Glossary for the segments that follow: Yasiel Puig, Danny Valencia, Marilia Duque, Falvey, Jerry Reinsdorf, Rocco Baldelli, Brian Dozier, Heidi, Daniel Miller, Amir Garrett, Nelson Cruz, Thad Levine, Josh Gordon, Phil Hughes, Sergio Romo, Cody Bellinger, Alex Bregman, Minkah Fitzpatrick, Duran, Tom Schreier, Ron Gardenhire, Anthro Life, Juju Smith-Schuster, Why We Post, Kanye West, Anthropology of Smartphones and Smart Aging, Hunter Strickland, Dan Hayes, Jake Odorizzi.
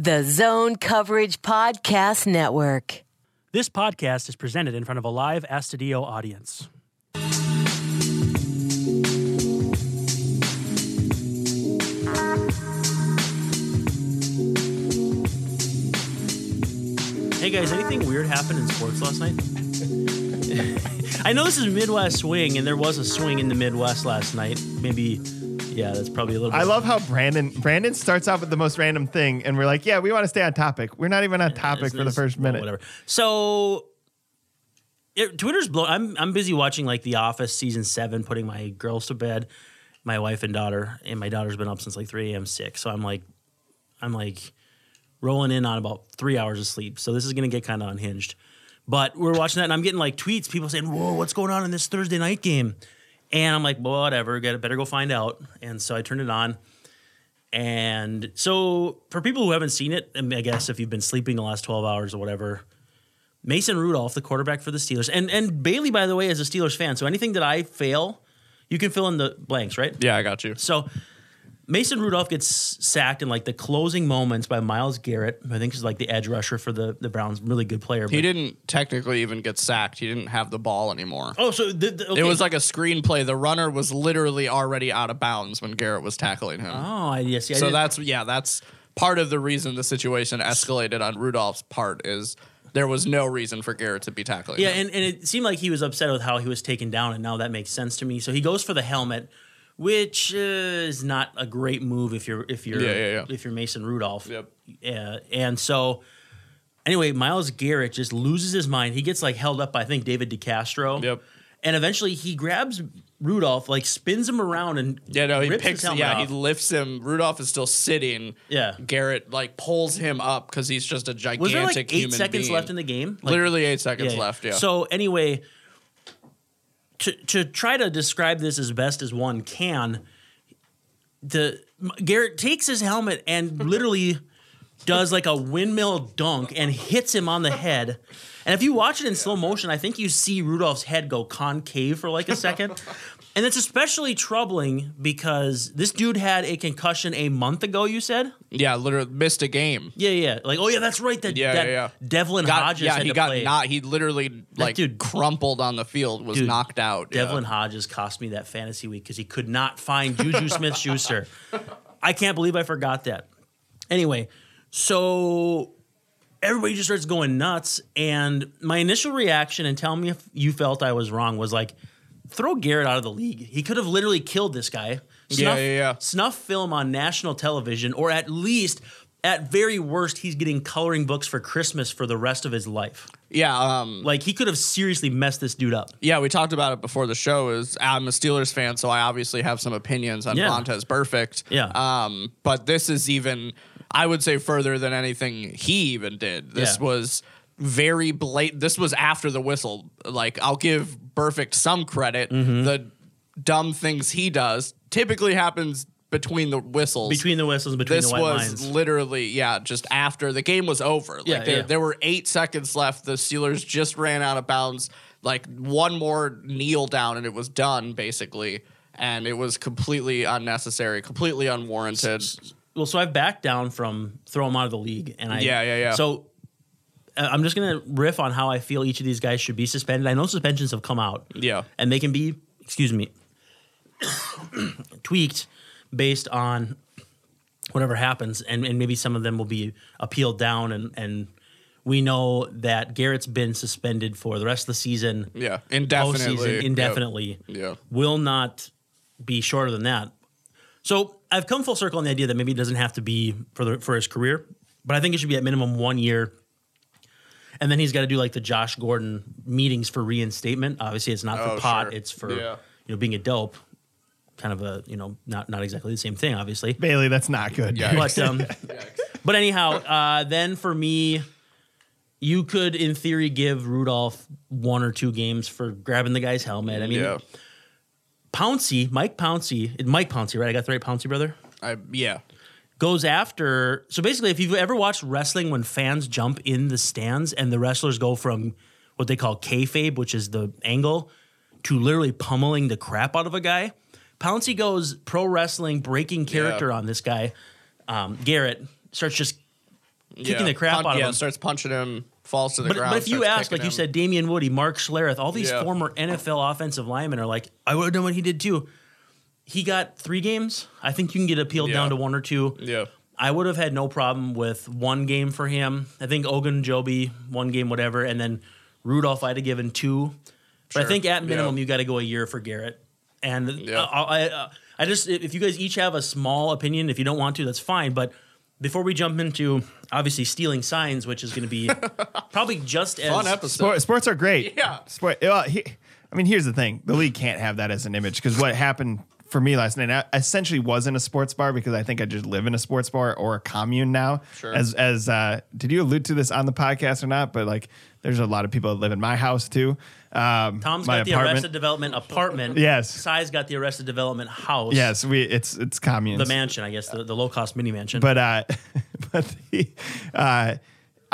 The Zone Coverage Podcast Network. This podcast is presented in front of a live Astudillo audience. Hey guys, anything weird happened in sports last night? I know this is Midwest Swing, and there was a swing in the Midwest last night. Maybe, yeah, that's probably a little bit. I love how Brandon starts off with the most random thing, and we're like, yeah, we want to stay on topic. We're not even on topic for the first minute. Whatever. So, Twitter's blowing. I'm busy watching, like, The Office Season 7, putting my girls to bed, my wife and daughter, and my daughter's been up since, like, 3 a.m. sick. So I'm rolling in on about 3 hours of sleep. So this is going to get kind of unhinged. But we're watching that, and I'm getting, like, tweets, people saying, whoa, what's going on in this Thursday night game? And I'm like, well, whatever, better go find out. And so I turned it on. And so for people who haven't seen it, I guess if you've been sleeping the last 12 hours or whatever, Mason Rudolph, the quarterback for the Steelers, and Bailey, by the way, is a Steelers fan. So anything that I fail, you can fill in the blanks, right? Yeah, I got you. So Mason Rudolph gets sacked in, like, the closing moments by Myles Garrett, who I think is, like, the edge rusher for the Browns. Really good player. He didn't technically even get sacked. He didn't have the ball anymore. Oh, so okay. It was like a screen play. The runner was literally already out of bounds when Garrett was tackling him. Oh, yes. So that's part of the reason the situation escalated on Rudolph's part is there was no reason for Garrett to be tackling him. Yeah, and it seemed like he was upset with how he was taken down, and now that makes sense to me. So he goes for the helmet, which is not a great move if you're Mason Rudolph. Yep. And so, anyway, Myles Garrett just loses his mind. He gets, like, held up by, I think, David DeCastro. Yep. And eventually he grabs Rudolph, like, spins him around and he lifts him. Rudolph is still sitting. Yeah. Garrett, like, pulls him up because he's just a gigantic human being. Was there, like, 8 seconds left in the game? Like, literally 8 seconds left, yeah. So, anyway, To try to describe this as best as one can, Garrett takes his helmet and literally does, like, a windmill dunk and hits him on the head. And if you watch it in slow motion, I think you see Rudolph's head go concave for, like, a second. And it's especially troubling because this dude had a concussion a month ago, you said? Yeah, literally missed a game. Yeah. Like, oh, yeah, that's right. Devlin Hodges had to play. He literally, like, dude, crumpled on the field, was knocked out. Devlin Hodges cost me that fantasy week because he could not find Juju Smith-Schuster. I can't believe I forgot that. Anyway, so everybody just starts going nuts. And my initial reaction, and tell me if you felt I was wrong, was like, throw Garrett out of the league. He could have literally killed this guy. Snuff film on national television, or at least, at very worst, he's getting coloring books for Christmas for the rest of his life. Yeah. Like, he could have seriously messed this dude up. Yeah, we talked about it before the show. I'm a Steelers fan, so I obviously have some opinions on Vontaze Burfict. Yeah. But this is even, I would say, further than anything he even did. This was very blatant. This was after the whistle. Like, I'll give Burfict some credit. Mm-hmm. The dumb things he does typically happens between the whistles. This was literally, just after the game was over. Like, there were 8 seconds left. The Steelers just ran out of bounds. Like, one more kneel down, and it was done, basically. And it was completely unnecessary, completely unwarranted. Well, so I've backed down from throw him out of the league. And So I'm just going to riff on how I feel each of these guys should be suspended. I know suspensions have come out. Yeah. And they can be, tweaked based on whatever happens. And maybe some of them will be appealed down. And we know that Garrett's been suspended for the rest of the season. Yeah, indefinitely. Postseason, indefinitely. Yeah. Will not be shorter than that. So I've come full circle on the idea that maybe it doesn't have to be for his career. But I think it should be at minimum 1 year. And then he's got to do, like, the Josh Gordon meetings for reinstatement. Obviously, it's not for pot. Sure. It's for being a dope. Kind of a not exactly the same thing, obviously. Bailey, that's not good. Yikes. But but anyhow, then for me, you could in theory give Rudolph 1 or 2 games for grabbing the guy's helmet. I mean, Mike Pouncey, right? I got the right Pouncey brother. Goes after, so basically if you've ever watched wrestling when fans jump in the stands and the wrestlers go from what they call kayfabe, which is the angle, to literally pummeling the crap out of a guy, Pouncey goes pro wrestling, breaking character on this guy. Garrett starts just kicking the crap out of him. Starts punching him, falls to the ground. But if you ask, like you said, Damian Woody, Mark Schlereth, all these former NFL offensive linemen are like, I would have done what he did too. He got 3 games. I think you can get appealed down to 1 or 2. Yeah. I would have had no problem with 1 game for him. I think Ogunjobi, 1 game, whatever. And then Rudolph, I'd have given 2. But I think at minimum, you got to go a year for Garrett. And I just, if you guys each have a small opinion, if you don't want to, that's fine. But before we jump into, obviously, stealing signs, which is going to be probably just as... Fun episode. Sports are great. Yeah. I mean, here's the thing. The league can't have that as an image because what happened... For me last night, I essentially was in a sports bar because I think I just live in a sports bar or a commune now. Sure. As did you allude to this on the podcast or not? But like, there's a lot of people that live in my house too. Tom's got the Arrested Development apartment. Yes. Sai's got the Arrested Development house. Yes, it's communes. The mansion, I guess, the low cost mini mansion. But I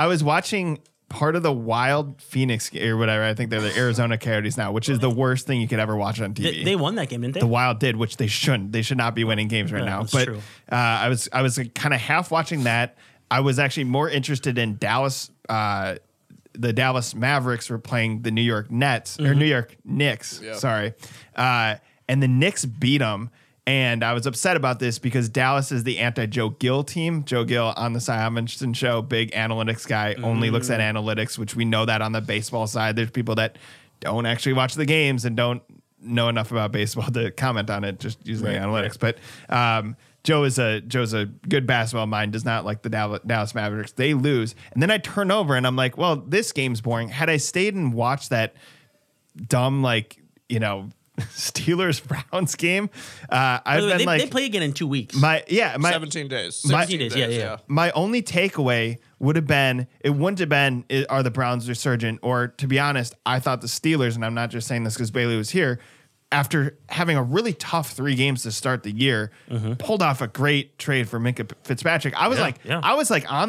was watching part of the Wild Phoenix or whatever. I think they're the Arizona Coyotes now, which is the worst thing you could ever watch on TV. They won that game, didn't they? The Wild did, which they shouldn't. They should not be winning games right now. But I was kind of half watching that. I was actually more interested in Dallas. The Dallas Mavericks were playing the New York Nets or New York Knicks. Yeah. Sorry. And the Knicks beat them. And I was upset about this because Dallas is the anti-Joe Gill team. Joe Gill on the Cy Amundsen show, big analytics guy, only looks at analytics, which we know that on the baseball side. There's people that don't actually watch the games and don't know enough about baseball to comment on it, just using the analytics. Right. But Joe's a good basketball mind, does not like the Dallas Mavericks. They lose. And then I turn over and I'm like, well, this game's boring. Had I stayed and watched that dumb, like, you know, Steelers-Browns game. They play again in 2 weeks. 17 days. Yeah. My only takeaway would have been, it wouldn't have been, are the Browns resurgent? Or to be honest, I thought the Steelers, and I'm not just saying this because Bailey was here, after having a really tough 3 games to start the year, pulled off a great trade for Minkah Fitzpatrick. I was on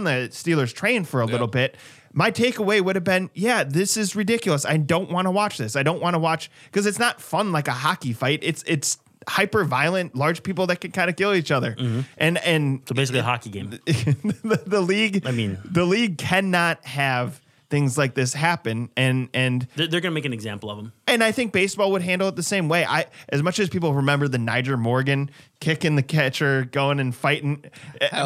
the Steelers train for a little bit. My takeaway would have been, this is ridiculous. I don't want to watch this. I don't want to watch because it's not fun like a hockey fight. It's hyper violent, large people that can kind of kill each other. And so basically a hockey game. The league. I mean, the league cannot have things like this happen, and they're gonna make an example of them. And I think baseball would handle it the same way. As much as people remember the Niger Morgan kicking the catcher, going and fighting,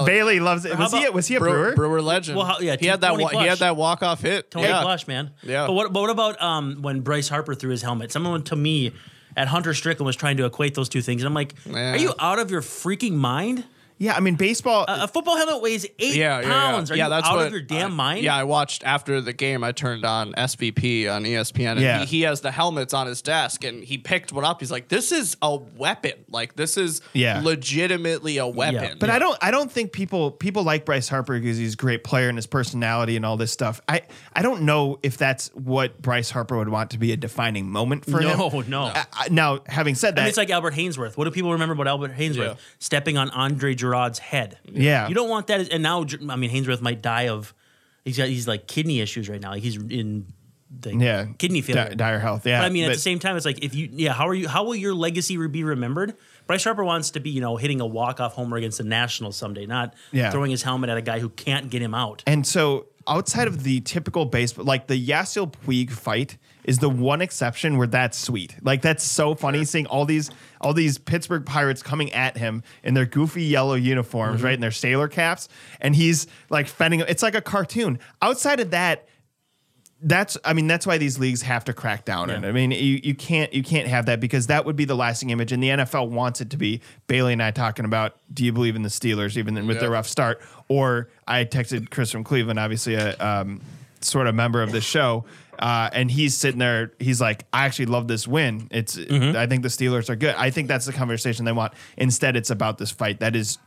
Bailey loves it. Was he a Brewer? Brewer legend. Well, he had that walk off hit. Tony Plush, man. Yeah. But what about when Bryce Harper threw his helmet? Someone to me at Hunter Strickland was trying to equate those 2 things, and I'm like, are you out of your freaking mind? Yeah, I mean, baseball... a football helmet weighs 8 pounds. Are you that's out of your damn mind? Yeah, I watched after the game, I turned on SVP on ESPN, and he has the helmets on his desk, and he picked one up. He's like, this is a weapon. Like, this is legitimately a weapon. Yeah. But I don't think people like Bryce Harper because he's a great player and his personality and all this stuff. I don't know if that's what Bryce Harper would want to be a defining moment for him. No. Now, having said that... I mean, it's like Albert Haynesworth. What do people remember about Albert Haynesworth? Yeah. Stepping on Andre Rod's head. Yeah. You don't want that. And now, I mean, Haynesworth might die of, he's like kidney issues right now. Like he's in the kidney failure. Dire health. Yeah. But I mean, at the same time, it's like, if you, how will your legacy be remembered? Bryce Harper wants to be, hitting a walk-off homer against the Nationals someday, not throwing his helmet at a guy who can't get him out. And so outside of the typical baseball, like the Yasiel Puig fight is the one exception where that's sweet. Like, that's so funny seeing all these Pittsburgh Pirates coming at him in their goofy yellow uniforms, right, and their sailor caps, and he's, like, fending. It's like a cartoon. Outside of that, that's why these leagues have to crack down on it. I mean, you can't have that because that would be the lasting image, and the NFL wants it to be. Bailey and I talking about, do you believe in the Steelers, even with their rough start? Or I texted Chris from Cleveland, obviously a sort of member of the show, and he's sitting there. He's like, I actually love this win. It's I think the Steelers are good. I think that's the conversation they want. Instead, it's about this fight that is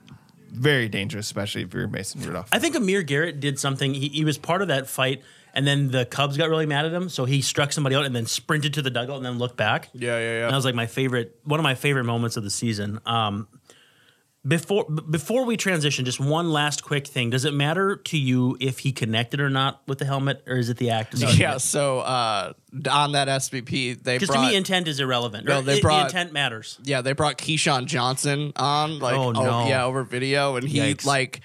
very dangerous, especially if you're Mason Rudolph. I think Amir Garrett did something. He was part of that fight, and then the Cubs got really mad at him, so he struck somebody out and then sprinted to the dugout and then looked back. Yeah. And that was like one of my favorite moments of the season. Before we transition, just one last quick thing. Does it matter to you if he connected or not with the helmet, or is it the act? So on that SVP, they brought... Because to me, intent is irrelevant. No, the intent matters. Yeah, they brought Keyshawn Johnson on over video, and he, yikes. like...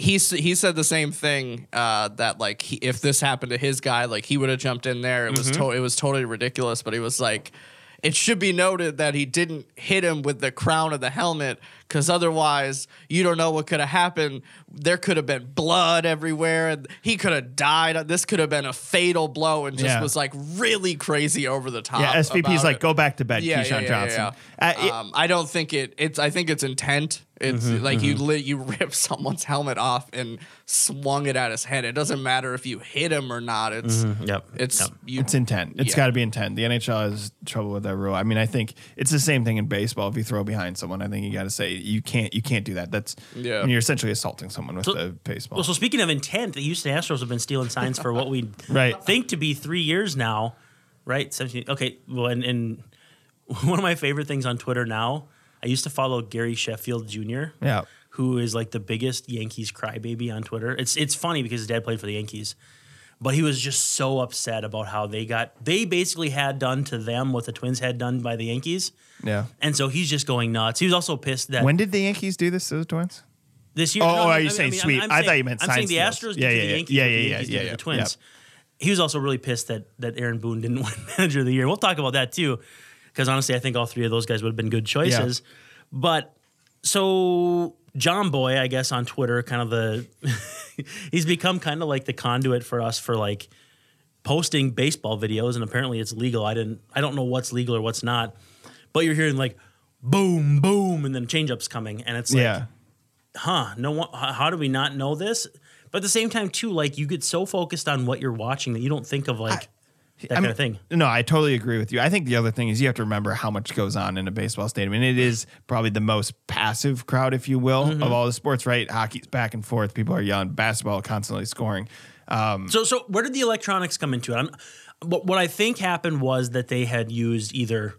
he said the same thing that like he, if this happened to his guy, like he would have jumped in there. It was it was totally ridiculous, but he was like, it should be noted that he didn't hit him with the crown of the helmet, because otherwise you don't know what could have happened. There could have been blood everywhere, and he could have died. This could have been a fatal blow, and just was like really crazy over the top. Yeah, SVP's like, go back to bed, Keyshawn Johnson. I don't think it's. I think it's intent. It's you rip someone's helmet off and swung it at his head. It doesn't matter if you hit him or not. It's it's intent. It's got to be intent. The NHL has trouble with that rule. I mean, I think it's the same thing in baseball. If you throw behind someone, I think you got to say you can't do that. That's I mean, you're essentially assaulting someone with the baseball. Well, so speaking of intent, the Houston Astros have been stealing signs for what we think to be 3 years now, right? 17. Okay, well, and one of my favorite things on Twitter now. I used to follow Gary Sheffield Jr., who is like the biggest Yankees crybaby on Twitter. It's funny because his dad played for the Yankees, but he was just so upset about how they basically had done to them what the Twins had done by the Yankees. Yeah, and so he's just going nuts. He was also pissed that when did the Yankees do this to the Twins? This year? Oh, no, are you saying sweet? I thought you meant. I'm saying the Astros did to the Yankees. The Twins. Yep. He was also really pissed that Aaron Boone didn't win Manager of the Year. We'll talk about that too. Because honestly, I think all three of those guys would have been good choices. Yeah. But so John Boy, I guess, on Twitter, kind of he's become kind of like the conduit for us for like posting baseball videos. And apparently it's legal. I don't know what's legal or what's not. But you're hearing like boom, boom, and then changeup's coming. And it's like, how do we not know this? But at the same time, too, like you get so focused on what you're watching that you don't think of like... kind of thing. No, I totally agree with you. I think the other thing is you have to remember how much goes on in a baseball stadium. And it is probably the most passive crowd, if you will, of all the sports, right? Hockey's back and forth. People are yelling. Basketball constantly scoring. So where did the electronics come into it? What I think happened was that they had used either,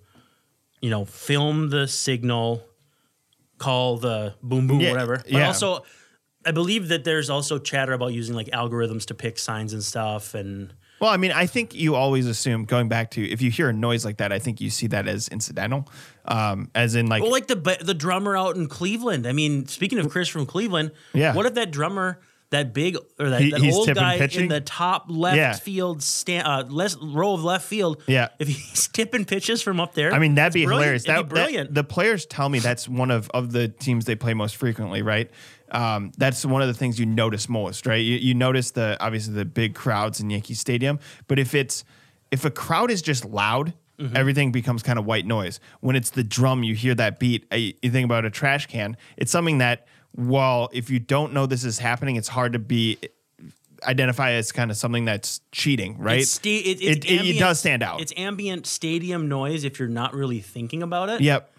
film the signal, call the boom, boom, whatever. But also, I believe that there's also chatter about using like algorithms to pick signs and stuff and... Well, I mean, I think you always assume, going back to, if you hear a noise like that, I think you see that as incidental, as in like... Well, like the drummer out in Cleveland. I mean, speaking of Chris from Cleveland, what if that drummer, that big, or that old guy pitching? In the top left field, row of left field, if he's tipping pitches from up there... I mean, that'd be hilarious. That'd be brilliant. The players tell me that's one of the teams they play most frequently, right? That's one of the things you notice most, right? You notice obviously the big crowds in Yankee Stadium, but if a crowd is just loud, everything becomes kind of white noise. When it's the drum, you hear that beat. You think about a trash can. It's something that, while if you don't know this is happening, it's hard to identify as kind of something that's cheating, right? It does stand out. It's ambient stadium noise if you're not really thinking about it. Yep.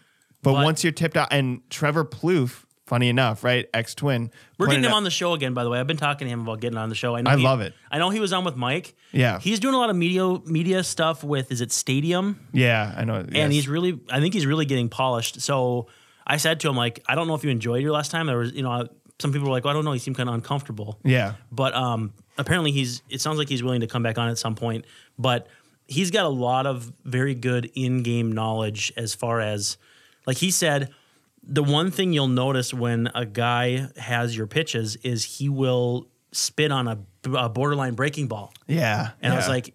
But once you're tipped out, and Trevor Plouffe, funny enough, right? Ex-Twin. We're getting him on the show again, by the way. I've been talking to him about getting on the show. I love it. I know he was on with Mike. Yeah. He's doing a lot of media stuff with, is it Stadium? Yeah, I know. Yes. And I think he's really getting polished. So I said to him, like, I don't know if you enjoyed your last time. There was, some people were like, well, I don't know. He seemed kind of uncomfortable. Yeah. But apparently it sounds like he's willing to come back on at some point. But he's got a lot of very good in-game knowledge as far as, like he said, the one thing you'll notice when a guy has your pitches is he will spit on a borderline breaking ball. Yeah. And I was like,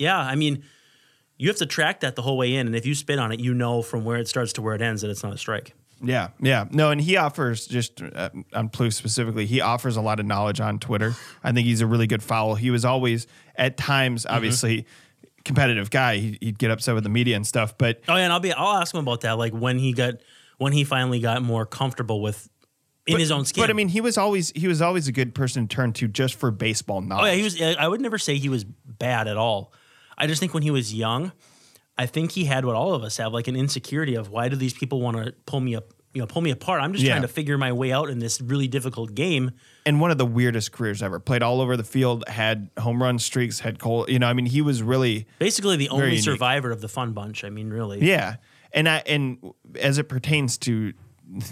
I mean, you have to track that the whole way in. And if you spit on it, from where it starts to where it ends that it's not a strike. Yeah. Yeah. No. And he offers just on Plouffe specifically, he offers a lot of knowledge on Twitter. I think he's a really good follow. He was always at times, obviously, competitive guy. He'd get upset with the media and stuff, but. Oh yeah. And I'll ask him about that. Like when he finally got more comfortable with his own skin. But I mean, he was always a good person to turn to just for baseball knowledge. Oh yeah, I would never say he was bad at all. I just think when he was young, I think he had what all of us have, like an insecurity of why do these people want to pull me up, pull me apart. I'm just trying to figure my way out in this really difficult game. And one of the weirdest careers ever. Played all over the field, had home run streaks, had cold, I mean, he was really basically the only survivor of the fun bunch. I mean, really. Yeah. And as it pertains to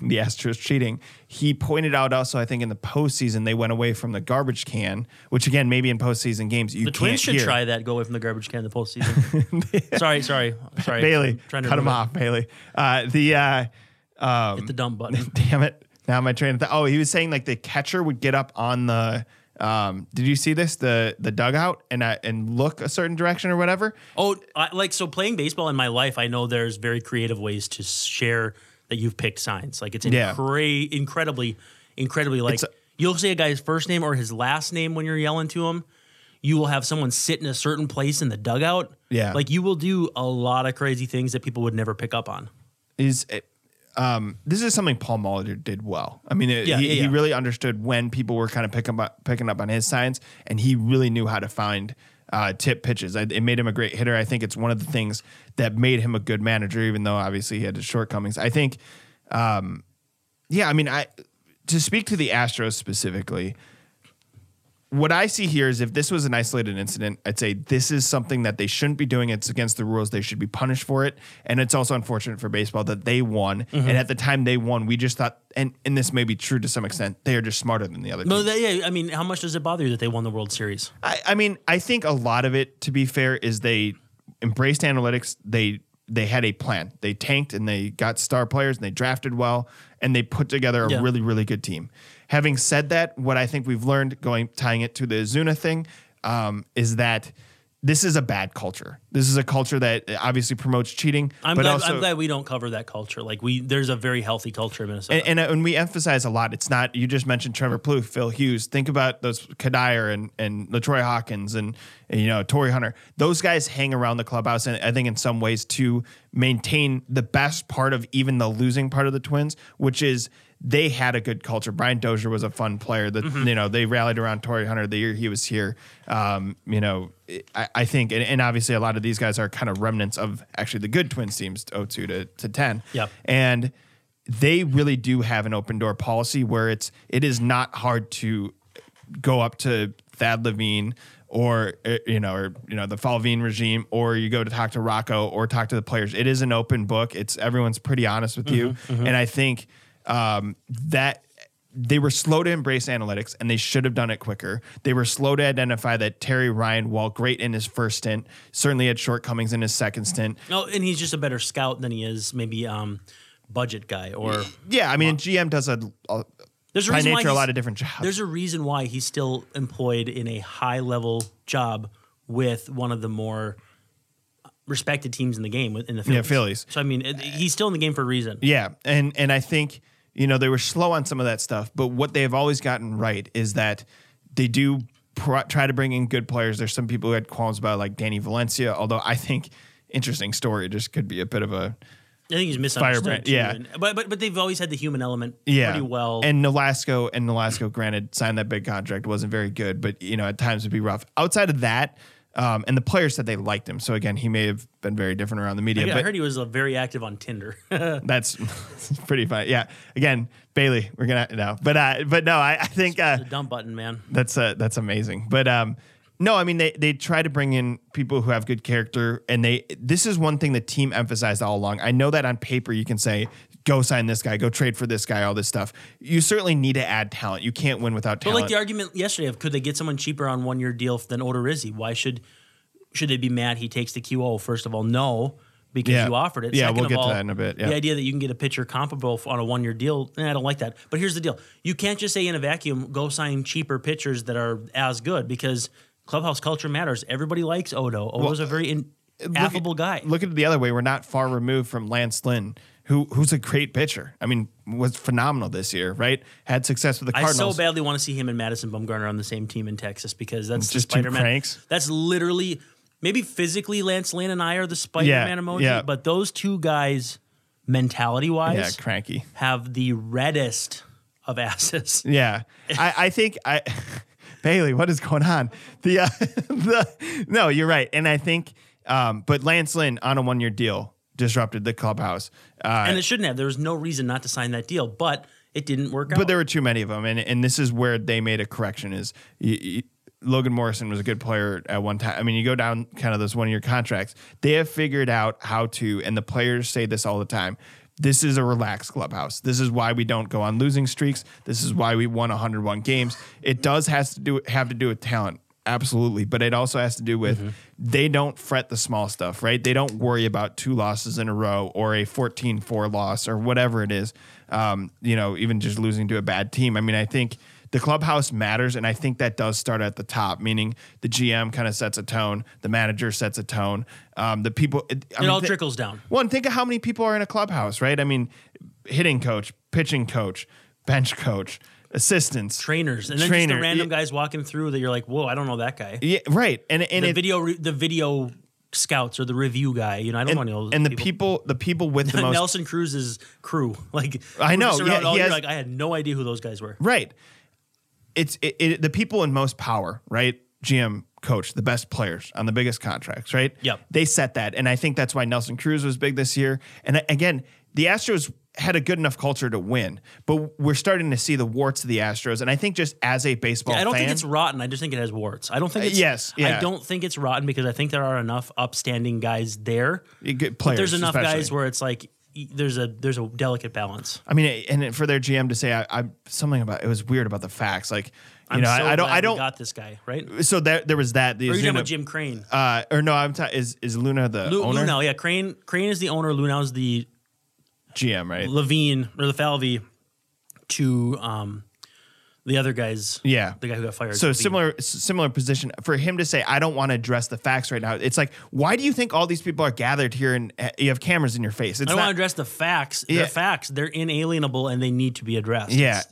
the Astros cheating, he pointed out also, I think in the postseason, they went away from the garbage can, which again, maybe in postseason games, you can't hear. The Twins should try that, go away from the garbage can in the postseason. Sorry. Bailey, cut him off, Bailey. Hit the dump button. Damn it. Now my train of thought. Oh, he was saying like the catcher would get up on the. Did you see this? The dugout and look a certain direction or whatever. Oh, so playing baseball in my life, I know there's very creative ways to share that you've picked signs. Like it's incredibly like you'll say a guy's first name or his last name when you're yelling to him. You will have someone sit in a certain place in the dugout. Yeah, like you will do a lot of crazy things that people would never pick up on. This is something Paul Molitor did well. I mean, he really understood when people were kind of picking up on his signs, and he really knew how to find tip pitches. It made him a great hitter. I think it's one of the things that made him a good manager, even though obviously he had his shortcomings. I think, to speak to the Astros specifically, what I see here is if this was an isolated incident, I'd say this is something that they shouldn't be doing. It's against the rules. They should be punished for it. And it's also unfortunate for baseball that they won. Mm-hmm. And at the time they won, we just thought, and this may be true to some extent, they are just smarter than the other teams. I mean, how much does it bother you that they won the World Series? I mean, I think a lot of it, to be fair, is they embraced analytics. They had a plan. They tanked and they got star players and they drafted well and they put together a really, really good team. Having said that, what I think we've learned tying it to the Ozuna thing is that this is a bad culture. This is a culture that obviously promotes cheating. I'm glad we don't cover that culture. Like there's a very healthy culture in Minnesota. And we emphasize a lot. It's not, you just mentioned Trevor Plouffe, Phil Hughes. Think about those Kadire and LaTroy Hawkins and Torrey Hunter. Those guys hang around the clubhouse. And I think in some ways to maintain the best part of even the losing part of the Twins, which is, they had a good culture. Brian Dozier was a fun player that, they rallied around Torrey Hunter the year he was here. I think, and obviously a lot of these guys are kind of remnants of actually the good Twins teams, 02 to 10. Yep. And they really do have an open door policy where it is not hard to go up to Thad Levine or the Falvey regime, or you go to talk to Rocco or talk to the players. It is an open book. Everyone's pretty honest with you. Mm-hmm. And I think, that they were slow to embrace analytics and they should have done it quicker. They were slow to identify that Terry Ryan, while great in his first stint, certainly had shortcomings in his second stint. No, and he's just a better scout than he is maybe budget guy or. Yeah, I mean, GM does a lot of different jobs. There's a reason why he's still employed in a high level job with one of the more respected teams in the game in the Phillies. Yeah, Phillies. So I mean, he's still in the game for a reason. Yeah, and I think. They were slow on some of that stuff, but what they have always gotten right is that they do try to bring in good players. There's some people who had qualms about like Danny Valencia, although I think interesting story just could be a bit of a. I think he's misunderstood. Firebrand, yeah, but they've always had the human element pretty well. And Nolasco, granted, signed that big contract, wasn't very good, but at times it'd be rough. Outside of that. And the players said they liked him. So, again, he may have been very different around the media. I heard he was very active on Tinder. That's pretty funny. Yeah. Again, Bailey, we're going to no. But I think... the dumb button, man. That's amazing. But, they try to bring in people who have good character. And this is one thing the team emphasized all along. I know that on paper you can say, go sign this guy, go trade for this guy, all this stuff. You certainly need to add talent. You can't win without talent. But like the argument yesterday of could they get someone cheaper on one-year deal than Odorizzi? Why should they be mad he takes the QO? First of all, no, because you offered it. Yeah, we'll get to that in a bit. Yeah. The idea that you can get a pitcher comparable on a one-year deal, I don't like that. But here's the deal. You can't just say in a vacuum, go sign cheaper pitchers that are as good because clubhouse culture matters. Everybody likes Odo. Odo's a very affable guy. Look at it the other way. We're not far removed from Lance Lynn. Who's a great pitcher. I mean, was phenomenal this year, right? Had success with the Cardinals. I so badly want to see him and Madison Bumgarner on the same team in Texas because that's just Spider-Man. Cranks. That's literally, maybe physically Lance Lynn and I are the Spider-Man emoji, but those two guys, mentality-wise, cranky, have the reddest of asses. Yeah, I think Bailey, what is going on? No, you're right, and I think, but Lance Lynn on a one-year deal. Disrupted the clubhouse. And it shouldn't have. There was no reason not to sign that deal, but it didn't work out. But there were too many of them, and this is where they made a correction is Logan Morrison was a good player at one time. I mean, you go down kind of those one-year contracts. They have figured out how to, and the players say this all the time, this is a relaxed clubhouse. This is why we don't go on losing streaks. This is why we won 101 games. It does have to do with talent. Absolutely. But it also has to do with they don't fret the small stuff, right? They don't worry about two losses in a row or a 14-4 loss or whatever it is, you know, even just losing to a bad team. I mean, I think the clubhouse matters, and I think that does start at the top, meaning the GM kind of sets a tone, the manager sets a tone, the people. It all trickles down. Well, and think of how many people are in a clubhouse, right? I mean, hitting coach, pitching coach, bench coach, assistants, trainers, and then just the random guys walking through that you're like, whoa, I don't know that guy. Yeah, right. And the video scouts or the review guy, you know, I don't want to know. And the people with the most Nelson Cruz's crew, like I know, I had no idea who those guys were. Right. It's the people in most power, right? GM, coach, the best players on the biggest contracts, right? Yep. They set that, and I think that's why Nelson Cruz was big this year. And again, the Astros had a good enough culture to win, but we're starting to see the warts of the Astros. And I think just as a baseball fan, I don't think it's rotten. I just think it has warts. I don't think it's, I don't think it's rotten because I think there are enough upstanding guys there. Players, there's enough guys where it's like, there's a delicate balance. I mean, and for their GM to say, it was weird about the facts. Like, I got this guy, right? So there was that. Are you talking about Jim Crane? Is Luna the owner? Luna, yeah. Crane is the owner. Luna is the GM, right? Levine or the Falvey to the other guys. Yeah, the guy who got fired. So Levine. similar position for him to say, I don't want to address the facts right now. It's like, why do you think all these people are gathered here and you have cameras in your face? I don't want to address the facts. Yeah. The facts, they're inalienable and they need to be addressed. Yeah.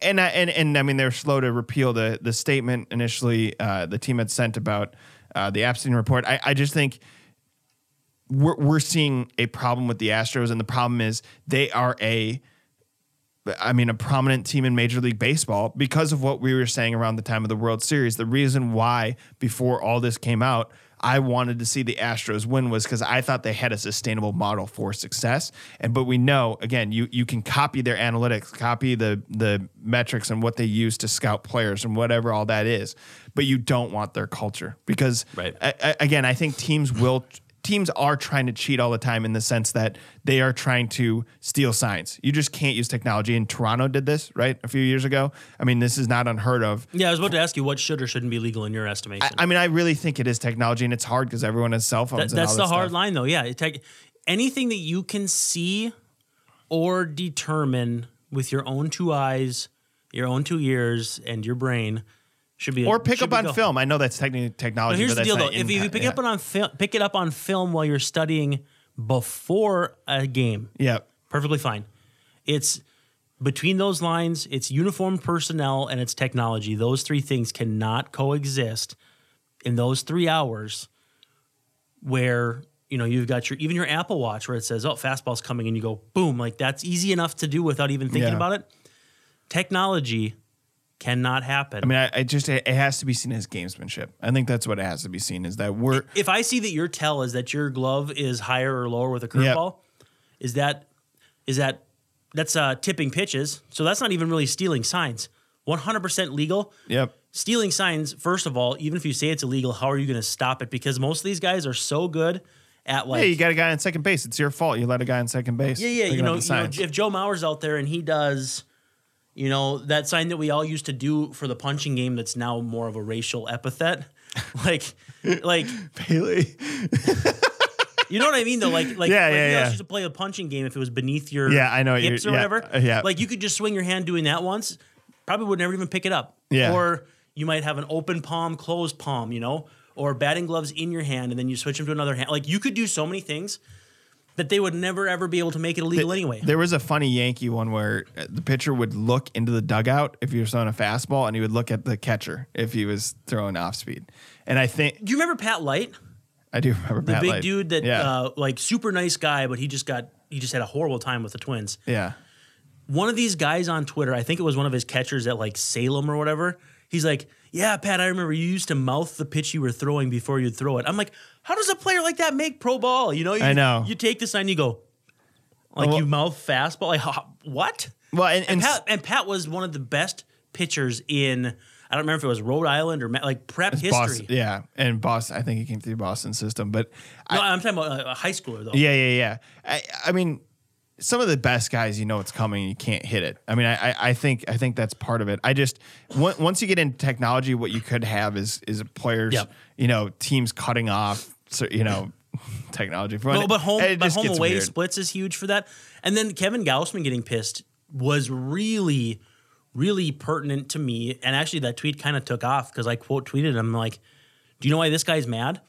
And I mean, they're slow to repeal the statement initially the team had sent about the Epstein report. I just think we're seeing a problem with the Astros, and the problem is they are a prominent team in Major League Baseball because of what we were saying around the time of the World Series. The reason why before all this came out, I wanted to see the Astros win was because I thought they had a sustainable model for success. But we know, again, you can copy their analytics, copy the metrics and what they use to scout players and whatever all that is, but you don't want their culture because, right. Again, I think teams will... Teams are trying to cheat all the time in the sense that they are trying to steal signs. You just can't use technology. And Toronto did this, right, a few years ago. I mean, this is not unheard of. Yeah, I was about to ask you what should or shouldn't be legal in your estimation. I really think it is technology, and it's hard because everyone has cell phones. That's the hard line, though. Yeah, anything that you can see or determine with your own two eyes, your own 2 ears, and your brain should be, or pick up on film. I know that's technically technology. But here's the deal, though: if you pick it up on film while you're studying before a game, yeah, perfectly fine. It's between those lines. It's uniformed personnel and it's technology. Those three things cannot coexist in those 3 hours. Where you've got your Apple Watch where it says, "Oh, fastball's coming," and you go, "Boom!" Like that's easy enough to do without even thinking about it. Technology cannot happen. I mean, it has to be seen as gamesmanship. I think that's what it has to be seen is that we're... If I see that your tell is that your glove is higher or lower with a curveball, that's tipping pitches. So that's not even really stealing signs. 100% legal. Yep. Stealing signs, first of all, even if you say it's illegal, how are you going to stop it? Because most of these guys are so good at like... Yeah, you got a guy on second base. It's your fault. You let a guy on second base. Yeah. You know, if Joe Mauer's out there and he does... You know, that sign that we all used to do for the punching game that's now more of a racial epithet. Like Bailey. You know what I mean, though? You used to play a punching game if it was beneath your hips or whatever. Yeah. Like, you could just swing your hand doing that once. Probably would never even pick it up. Yeah. Or you might have an open palm, closed palm, or batting gloves in your hand, and then you switch them to another hand. Like, you could do so many things that they would never, ever be able to make it illegal anyway. There was a funny Yankee one where the pitcher would look into the dugout if he was throwing a fastball, and he would look at the catcher if he was throwing off speed. And I think... Do you remember Pat Light? I do remember Pat Light. The big dude that, super nice guy, but he just had a horrible time with the Twins. Yeah. One of these guys on Twitter, I think it was one of his catchers at, Salem or whatever, he's like, yeah, Pat, I remember you used to mouth the pitch you were throwing before you'd throw it. I'm like... How does a player like that make pro ball? I know. You take the sign, you go, you mouth fastball. What? Well, and Pat was one of the best pitchers in, I don't remember if it was Rhode Island or prep history. Boston, yeah, and Boston. I think he came through the Boston system, but I'm talking about a high schooler though. Yeah. I mean, some of the best guys, you know, it's coming and you can't hit it. I mean, I think that's part of it. I just, once you get into technology, what you could have is players, you know, teams cutting off, so, you know, technology. But home away weird. Splits is huge for that. And then Kevin Gausman getting pissed was really, really pertinent to me. And actually that tweet kind of took off because I quote tweeted him like, do you know why this guy's mad?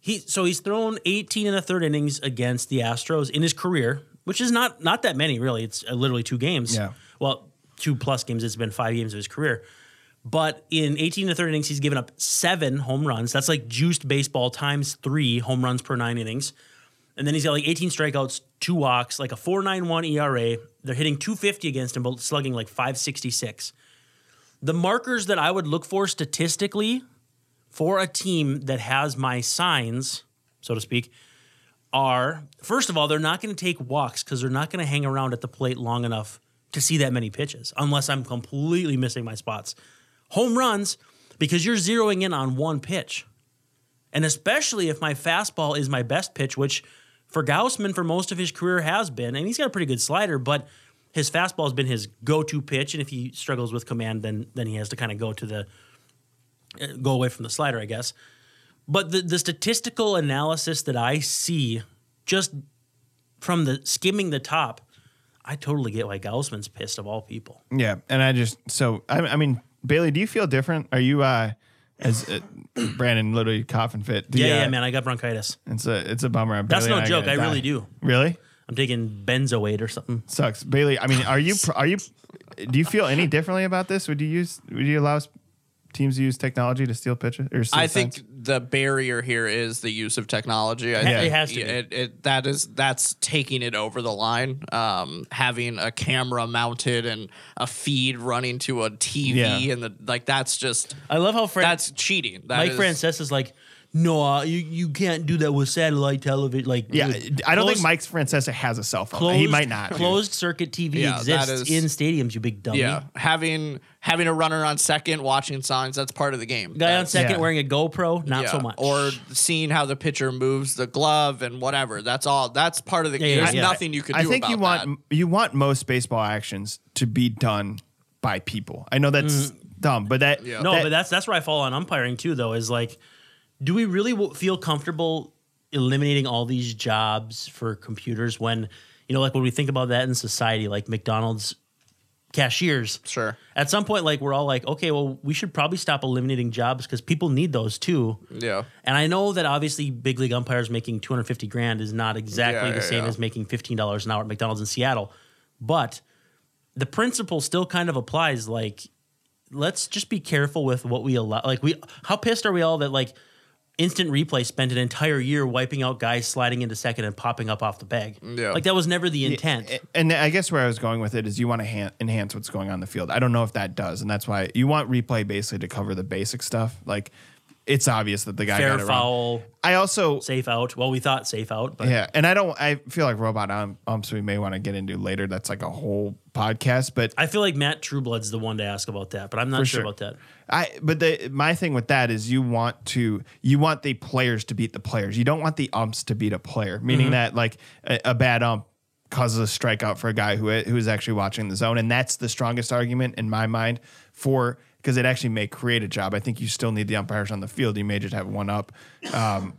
He's thrown 18 and a third innings against the Astros in his career, which is not that many, really. It's literally 2 games. Yeah. Well, 2+ games. It's been 5 games of his career. But in 18 and a third innings, he's given up 7 home runs. That's like juiced baseball times 3 home runs per 9 innings. And then he's got like 18 strikeouts, 2 walks, like a 4.91 ERA. They're hitting 250 against him, but slugging like 566. The markers that I would look for statistically for a team that has my signs, so to speak, are, first of all, they're not going to take walks because they're not going to hang around at the plate long enough to see that many pitches, unless I'm completely missing my spots. Home runs, because you're zeroing in on 1 pitch. And especially if my fastball is my best pitch, which for Gausman for most of his career has been, and he's got a pretty good slider, but his fastball has been his go-to pitch, and if he struggles with command, then he has to kind of go away from the slider, I guess. But the statistical analysis that I see just from the skimming the top, I totally get why Gausman's pissed of all people. Yeah, and I mean, Bailey, do you feel different? Are you, as Brandon literally coughing fit? Yeah, man, I got bronchitis. It's a bummer. That's no joke. I really do. Really? I'm taking benzoate or something. Sucks, Bailey. I mean, are you? Do you feel any differently about this? Would you allow teams use technology to steal pitches? I think the barrier here is the use of technology. It has to be. That's taking it over the line. Having a camera mounted and a feed running to a TV and that's just. I love how that's cheating. Mike Francesa is like, no, you can't do that with satellite television. I don't think Mike Francesa has a cell phone. He might not. Closed circuit TV exists in stadiums, you big dummy. Yeah, having a runner on second, watching signs, that's part of the game. Guy on second wearing a GoPro, not so much. Or seeing how the pitcher moves the glove and whatever. That's all. That's part of the game. There's nothing you can do about that. I think you want most baseball actions to be done by people. I know that's dumb, but that... Yeah. No, but that's where I fall on umpiring too, though, is like... Do we really feel comfortable eliminating all these jobs for computers when, you know, like when we think about that in society, like McDonald's cashiers? Sure. At some point, like we're all like, okay, well, we should probably stop eliminating jobs because people need those too. Yeah. And I know that obviously big league umpires making $250,000 is not exactly the same as making $15 an hour at McDonald's in Seattle, but the principle still kind of applies. Like, let's just be careful with what we allow. Like, how pissed are we all that like, instant replay spent an entire year wiping out guys sliding into second and popping up off the bag. Yeah. Like that was never the intent. Yeah, and I guess where I was going with it is you want to enhance what's going on in the field. I don't know if that does, and that's why you want replay basically to cover the basic stuff. Like it's obvious that the guy got it foul. Wrong. I also safe out. Well, we thought safe out, but yeah. And I feel like robot umps we may want to get into later. That's like a whole podcast, but I feel like Matt Trueblood's the one to ask about that, but I'm not sure about that. My thing with that is you want the players to beat the players. You don't want the umps to beat a player, meaning that like a bad ump causes a strikeout for a guy who is actually watching the zone, and that's the strongest argument in my mind for because it actually may create a job. I think you still need the umpires on the field. You may just have one up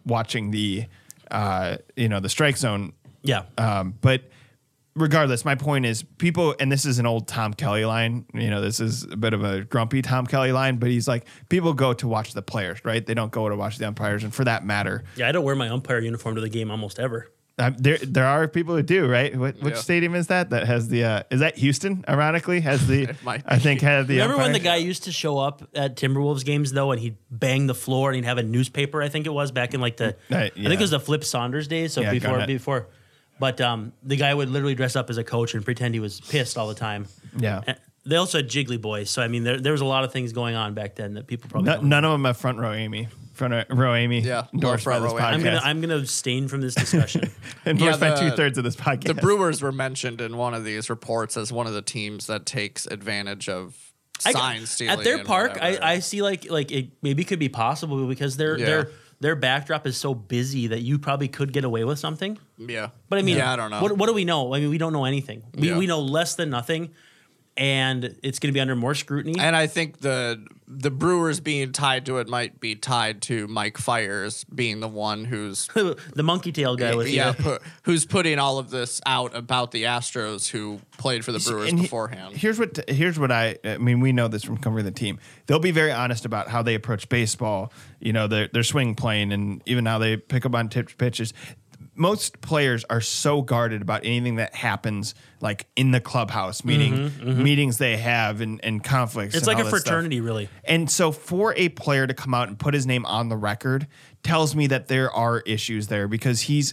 watching the the strike zone. Yeah. But regardless, my point is people, and this is an old Tom Kelly line, you know, this is a bit of a grumpy Tom Kelly line, but he's like, people go to watch the players, right? They don't go to watch the umpires. And for that matter. Yeah, I don't wear my umpire uniform to the game almost ever. There are people who do, right? Which stadium is that? That has the is that Houston? Ironically, has the I think has the. Remember umpires? When the guy used to show up at Timberwolves games though, and he'd bang the floor and he'd have a newspaper. I think it was back in like the I think it was the Flip Saunders days. So before, but the guy would literally dress up as a coach and pretend he was pissed all the time. Yeah. And they also had Jiggly Boys, so I mean there was a lot of things going on back then that people probably don't none of them have front row Amy. Front row Amy endorsed by this podcast. I'm gonna abstain from this discussion. Endorsed by 2/3 of this podcast. The Brewers were mentioned in one of these reports as one of the teams that takes advantage of sign stealing. At their park, I see like it maybe could be possible because they're their backdrop is so busy that you probably could get away with something. Yeah. But I mean, yeah, I don't know. What do we know? I mean, we don't know anything. We know less than nothing, and it's going to be under more scrutiny. And I think the Brewers being tied to it might be tied to Mike Fiers being the one who's the monkey tail guy with who's putting all of this out about the Astros who played for the Brewers beforehand. Here's what I mean, we know this from covering the team. They'll be very honest about how they approach baseball, you know, their swing plane and even how they pick up on tipped pitches. Most players are so guarded about anything that happens, like in the clubhouse, meaning meetings they have and conflicts. It's like a fraternity, really. And so, for a player to come out and put his name on the record tells me that there are issues there because he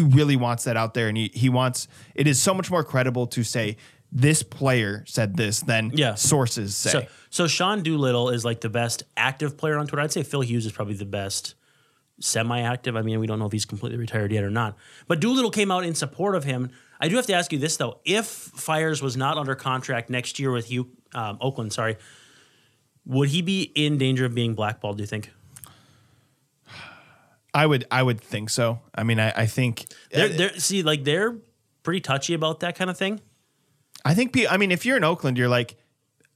really wants that out there, and he wants. It is so much more credible to say this player said this than sources say. So Sean Doolittle is like the best active player on Twitter. I'd say Phil Hughes is probably the best. Semi-active. I mean, we don't know if he's completely retired yet or not. But Doolittle came out in support of him. I do have to ask you this, though. If Fiers was not under contract next year with Oakland, would he be in danger of being blackballed, do you think? I would think so. I mean, I think... They're pretty touchy about that kind of thing. If you're in Oakland, you're like...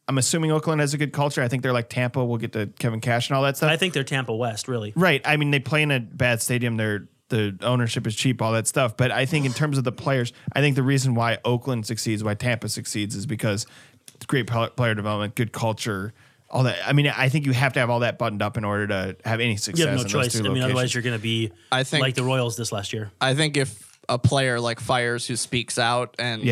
I'm assuming Oakland has a good culture. I think they're like Tampa. We'll get to Kevin Cash and all that stuff. I think they're Tampa West, really. Right. I mean, they play in a bad stadium. The ownership is cheap, all that stuff. But I think in terms of the players, I think the reason why Oakland succeeds, why Tampa succeeds, is because it's great player development, good culture, all that. I mean, I think you have to have all that buttoned up in order to have any success. You have no choice. I mean, otherwise you're going to be like the Royals this last year. I think if a player like Fiers who speaks out and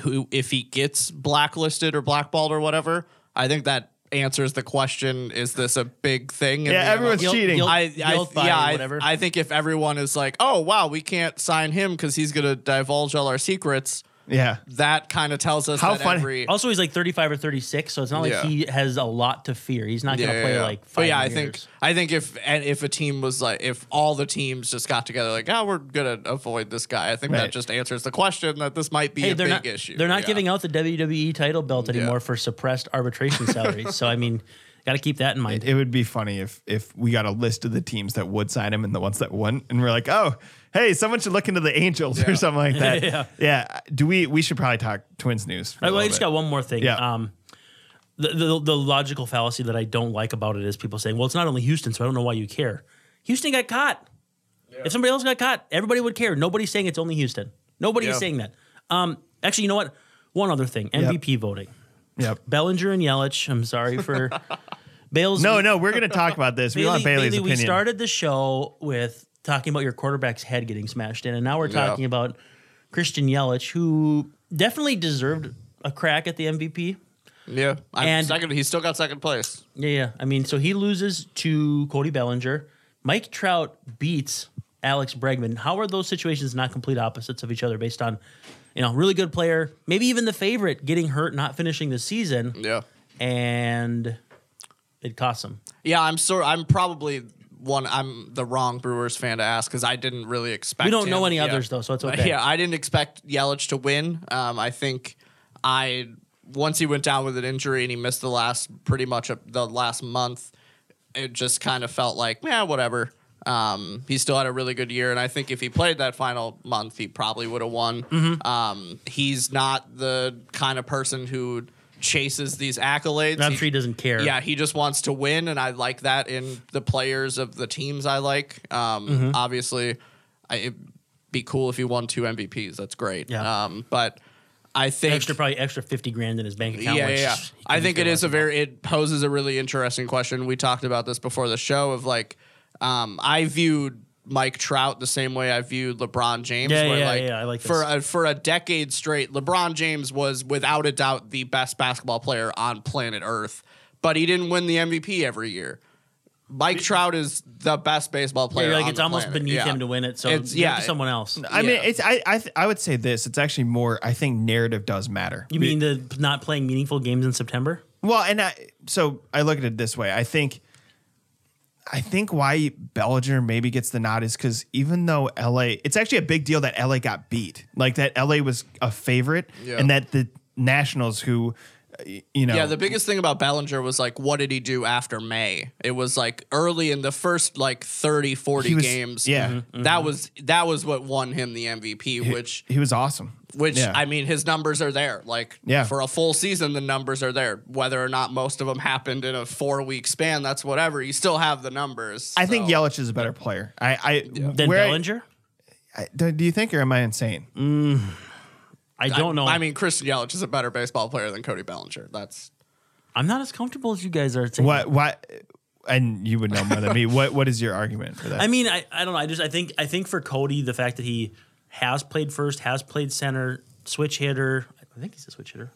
who, if he gets blacklisted or blackballed or whatever, I think that answers the question: is this a big thing? Yeah, everyone's cheating. I think if everyone is like, "Oh wow, we can't sign him because he's going to divulge all our secrets," that kind of tells us how funny. Also, he's like 35 or 36, so it's not like he has a lot to fear. He's not going to play like 5 years. But I think if a team was like, if all the teams just got together, like, oh, we're going to avoid this guy, I think that just answers the question that this might be a big issue. They're not giving out the WWE title belt anymore for suppressed arbitration salaries. So, I mean, got to keep that in mind. It would be funny if we got a list of the teams that would sign him and the ones that wouldn't, and we're like, oh, hey, someone should look into the Angels or something like that. Do we should probably talk Twins news. I just got one more thing. Yeah. The logical fallacy that I don't like about it is people saying, well, it's not only Houston, so I don't know why you care. Houston got caught. Yeah. If somebody else got caught, everybody would care. Nobody's saying it's only Houston. Nobody is saying that. Actually, you know what? One other thing, MVP voting. Yep. Bellinger and Yelich. I'm sorry for Bales. No, we're going to talk about this. We want Bailey's opinion. We started the show with talking about your quarterback's head getting smashed in, and now we're talking about Christian Yelich, who definitely deserved a crack at the MVP. Yeah, he's still got second place. Yeah. I mean, so he loses to Cody Bellinger. Mike Trout beats Alex Bregman. How are those situations not complete opposites of each other based on, really good player, maybe even the favorite, getting hurt, not finishing the season? Yeah. And it costs him. Yeah, I'm probably... I'm the wrong Brewers fan to ask because I didn't really expect. We don't know any others though, so it's okay. Yeah, I didn't expect Yelich to win. I think once he went down with an injury and he missed the last month, it just kind of felt like whatever. He still had a really good year, and I think if he played that final month, he probably would have won. Mm-hmm. He's not the kind of person who chases these accolades. I'm sure he doesn't care. Yeah, he just wants to win, and I like that in the players of the teams I like. Obviously, it'd be cool if he won 2 MVPs. That's great. Yeah. But I think... Probably extra $50,000 in his bank account. Yeah. I think it poses a really interesting question. We talked about this before the show of like, I viewed Mike Trout the same way I viewed LeBron James. I like this. For a decade straight, LeBron James was without a doubt the best basketball player on planet Earth, but he didn't win the MVP every year. Mike Trout is the best baseball player. Like on it's the almost planet. Beneath him to win it. So it's to someone else. I mean, it's I would say this. It's actually more. I think narrative does matter. You mean the not playing meaningful games in September? Well, and I look at it this way. I think why Bellinger maybe gets the nod is because even though LA, it's actually a big deal that LA got beat, like that LA was a favorite, and that the Nationals, who you know. Yeah, the biggest thing about Bellinger was, like, what did he do after May? It was, like, early in the first, like, 30, 40 games. Yeah. Mm-hmm. That was what won him the MVP, which... He was awesome. Which, yeah. I mean, his numbers are there. Like, yeah. For a full season, the numbers are there. Whether or not most of them happened in a 4-week span, that's whatever. You still have the numbers. I think Yelich is a better player. Than Bellinger? Do you think, or am I insane? I don't know. I mean, Christian Yelich is a better baseball player than Cody Bellinger. I'm not as comfortable as you guys are. What? And you would know more than me. What is your argument for that? I mean, I don't know. I think for Cody, the fact that he has played first, has played center, switch hitter. I think he's a switch hitter.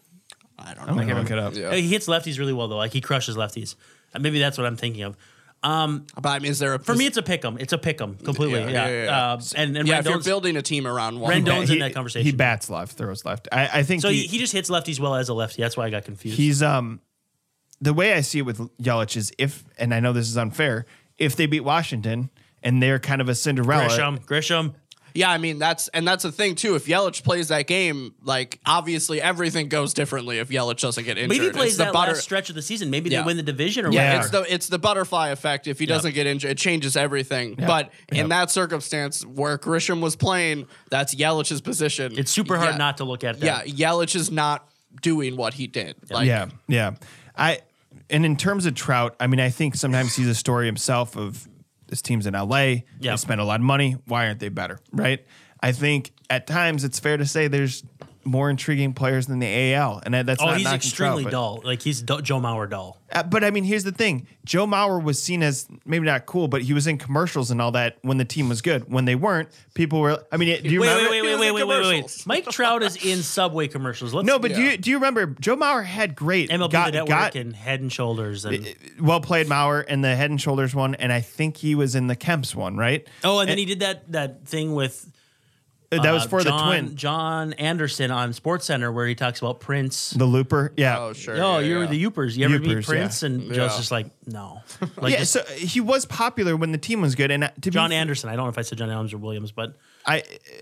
I don't know. I'm gonna look it up. Yeah. He hits lefties really well though. Like he crushes lefties. Maybe that's what I'm thinking of. But I mean, for me, it's a pick'em. It's a pick'em completely. Yeah. And if you're building a team around one, Rendon's in that conversation. He bats left, throws left. I think so. He just hits lefties well as a lefty. That's why I got confused. He's the way I see it with Yelich is and I know this is unfair. If they beat Washington and they're kind of a Cinderella, Grisham. Yeah, I mean that's the thing too. If Yelich plays that game, like obviously everything goes differently if Yelich doesn't get injured. Maybe he plays that last stretch of the season. Maybe they win the division or whatever. It's the butterfly effect. If he doesn't get injured, it changes everything. Yep. But in that circumstance where Grisham was playing, that's Yelich's position. It's super hard not to look at that. Yeah, Yelich is not doing what he did. Yep. Like, yeah. And in terms of Trout, I mean I think sometimes he's a story himself of. This team's in L.A. They spend a lot of money. Why aren't they better, right? I think at times it's fair to say there's more intriguing players than the AL, and that's not knocking Trout. Oh, he's extremely dull. Like, he's Joe Mauer dull. But, I mean, here's the thing. Joe Mauer was seen as maybe not cool, but he was in commercials and all that when the team was good. When they weren't, people were – I mean, do you remember? Wait. Mike Trout is in Subway commercials. Do you remember? Joe Mauer had great – MLB The Network and Head and Shoulders. Well-played Mauer in the Head and Shoulders one, and I think he was in the Kemp's one, right? Oh, and then he did that thing with – that was for the twin. John Anderson on SportsCenter where he talks about Prince. The Looper? Yeah. Oh, sure. Oh, the Youpers. You ever meet Prince? Yeah. And Joe's just like, no. Like so he was popular when the team was good. And John Anderson. I don't know if I said John Anderson or Williams, but...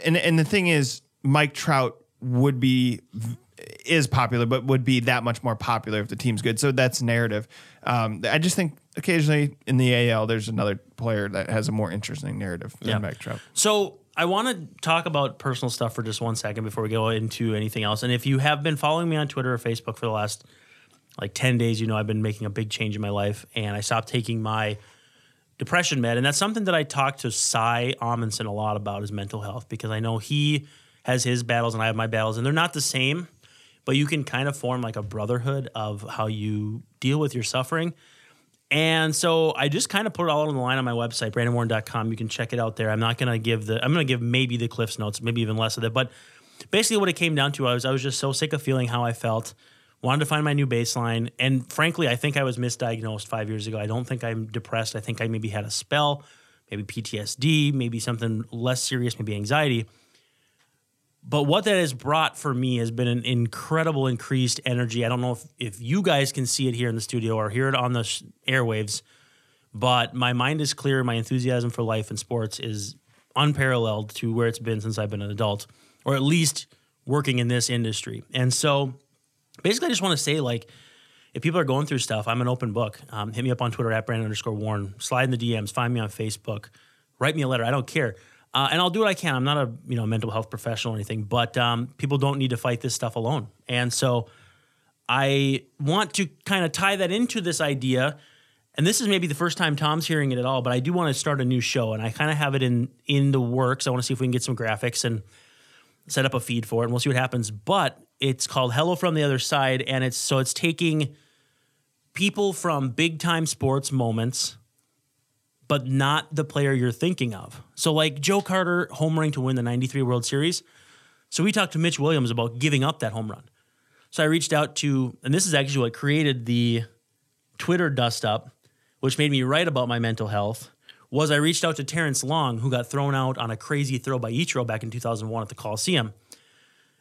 And the thing is, Mike Trout is popular, but would be that much more popular if the team's good. So that's narrative. I just think occasionally in the AL, there's another player that has a more interesting narrative than Mike Trout. So... I want to talk about personal stuff for just 1 second before we go into anything else. And if you have been following me on Twitter or Facebook for the last like 10 days, you know I've been making a big change in my life and I stopped taking my depression med. And that's something that I talk to Cy Amundsen a lot about is mental health because I know he has his battles and I have my battles and they're not the same, but you can kind of form like a brotherhood of how you deal with your suffering. And so I just kind of put it all on the line on my website, brandonwarren.com. You can check it out there. I'm not going to give I'm going to give maybe the Cliff's Notes, maybe even less of that. But basically what it came down to, I was just so sick of feeling how I felt, wanted to find my new baseline. And frankly, I think I was misdiagnosed 5 years ago. I don't think I'm depressed. I think I maybe had a spell, maybe PTSD, maybe something less serious, maybe anxiety. But what that has brought for me has been an incredible increased energy. I don't know if you guys can see it here in the studio or hear it on the airwaves, but my mind is clear. My enthusiasm for life and sports is unparalleled to where it's been since I've been an adult, or at least working in this industry. And so basically I just want to say, like, if people are going through stuff, I'm an open book. Hit me up on Twitter at Brandon_Warren. Slide in the DMs. Find me on Facebook. Write me a letter. I don't care. And I'll do what I can. I'm not a mental health professional or anything, but people don't need to fight this stuff alone. And so I want to kind of tie that into this idea. And this is maybe the first time Tom's hearing it at all, but I do want to start a new show. And I kind of have it in the works. I want to see if we can get some graphics and set up a feed for it. And we'll see what happens. But it's called Hello From the Other Side. And it's taking people from big time sports moments, but not the player you're thinking of. So like Joe Carter homering to win the 93 World Series. So we talked to Mitch Williams about giving up that home run. So I reached out to, and this is actually what created the Twitter dust up, which made me write about my mental health, was I reached out to Terrence Long, who got thrown out on a crazy throw by Ichiro back in 2001 at the Coliseum.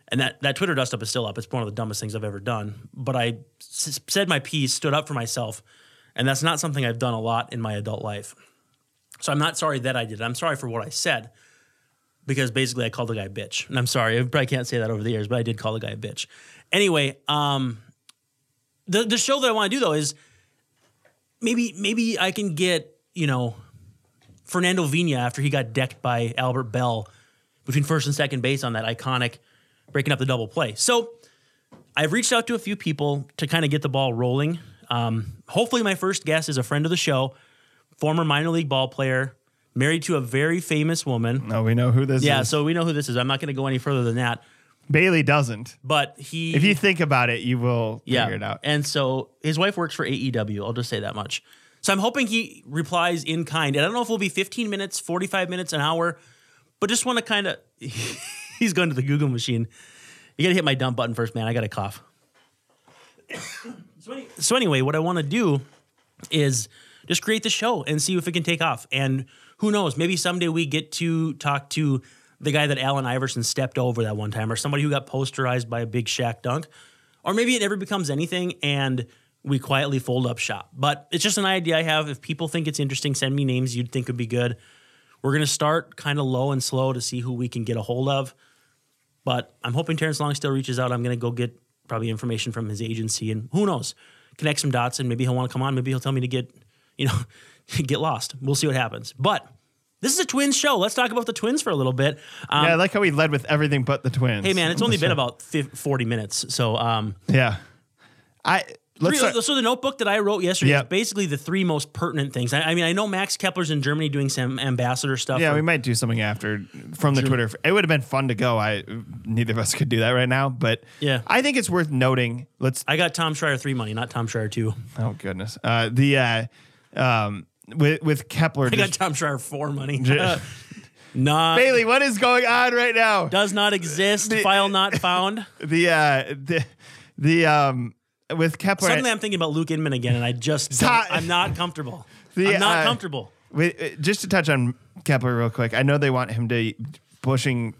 And that Twitter dust up is still up. It's one of the dumbest things I've ever done. But I said my piece, stood up for myself, and that's not something I've done a lot in my adult life. So I'm not sorry that I did it. I'm sorry for what I said because basically I called the guy a bitch. And I'm sorry. I probably can't say that over the years, but I did call the guy a bitch. Anyway, the show that I want to do, though, is maybe I can get, you know, Fernando Vina after he got decked by Albert Bell between first and second base on that iconic breaking up the double play. So I've reached out to a few people to kind of get the ball rolling. Hopefully my first guest is a friend of the show, former minor league ball player, married to a very famous woman. No, we know who this is. Yeah, so we know who this is. I'm not going to go any further than that. Bailey doesn't. But if you think about it, you will figure it out. And so his wife works for AEW. I'll just say that much. So I'm hoping he replies in kind. And I don't know if it'll be 15 minutes, 45 minutes, an hour, but just want to kind of... He's going to the Google machine. You got to hit my dump button first, man. I got to cough. So anyway, what I want to do is just create the show and see if it can take off. And who knows? Maybe someday we get to talk to the guy that Allen Iverson stepped over that one time, or somebody who got posterized by a big Shaq dunk. Or maybe it never becomes anything and we quietly fold up shop. But it's just an idea I have. If people think it's interesting, send me names you'd think would be good. We're going to start kind of low and slow to see who we can get a hold of. But I'm hoping Terrence Long still reaches out. I'm going to go get probably information from his agency, and who knows, connect some dots, and maybe he'll want to come on. Maybe he'll tell me to get lost. We'll see what happens. But this is a Twins show. Let's talk about the Twins for a little bit. Yeah, I like how we led with everything but the Twins. Hey, man, it's only been about 40 minutes. So, yeah. So the notebook that I wrote yesterday is basically the three most pertinent things. I mean, I know Max Kepler's in Germany doing some ambassador stuff. Yeah, we might do something after from the Twitter. It would have been fun to go. Neither of us could do that right now, but yeah, I think it's worth noting. I got Tom Schreier 3 money, not Tom Schreier 2. Oh, goodness. With Kepler, I got Tom Schreier 4 money. Bailey, what is going on right now? Does not exist. File not found. With Kepler, suddenly I'm thinking about Luke Inman again, and I just I'm not comfortable. I'm not comfortable. Just to touch on Kepler real quick, I know they want him to pushing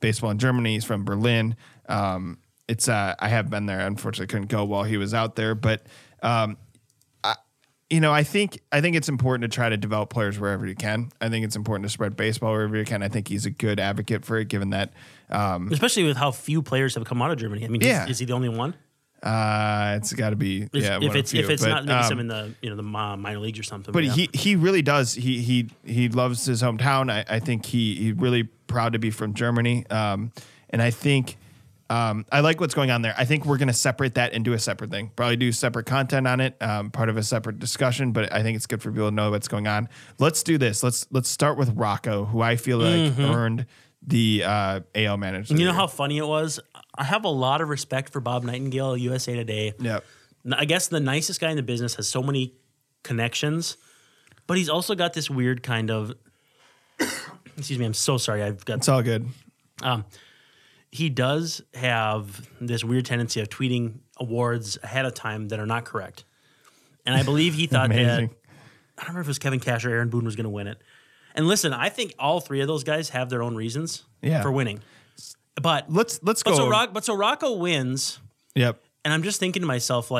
baseball in Germany. He's from Berlin. I have been there. Unfortunately, couldn't go while he was out there, but. I think it's important to try to develop players wherever you can. I think it's important to spread baseball wherever you can. I think he's a good advocate for it, given that. Especially with how few players have come out of Germany. I mean, is he the only one? It's got to be. If it's not some in the the minor leagues or something. But he really does. He loves his hometown. I think he's really proud to be from Germany. And I think. I like what's going on there. I think we're going to separate that and do a separate thing. Probably do separate content on it, part of a separate discussion. But I think it's good for people to know what's going on. Let's do this. Let's start with Rocco, who I feel like earned the AL manager. You know how funny it was? I have a lot of respect for Bob Nightingale, USA Today. Yep. I guess the nicest guy in the business, has so many connections, but he's also got this weird kind of. Excuse me. I'm so sorry. It's all good. He does have this weird tendency of tweeting awards ahead of time that are not correct. And I believe he thought that, I don't remember if it was Kevin Cash or Aaron Boone was going to win it. And listen, I think all three of those guys have their own reasons for winning. But let's go. So Rocco wins. Yep. And I'm just thinking to myself,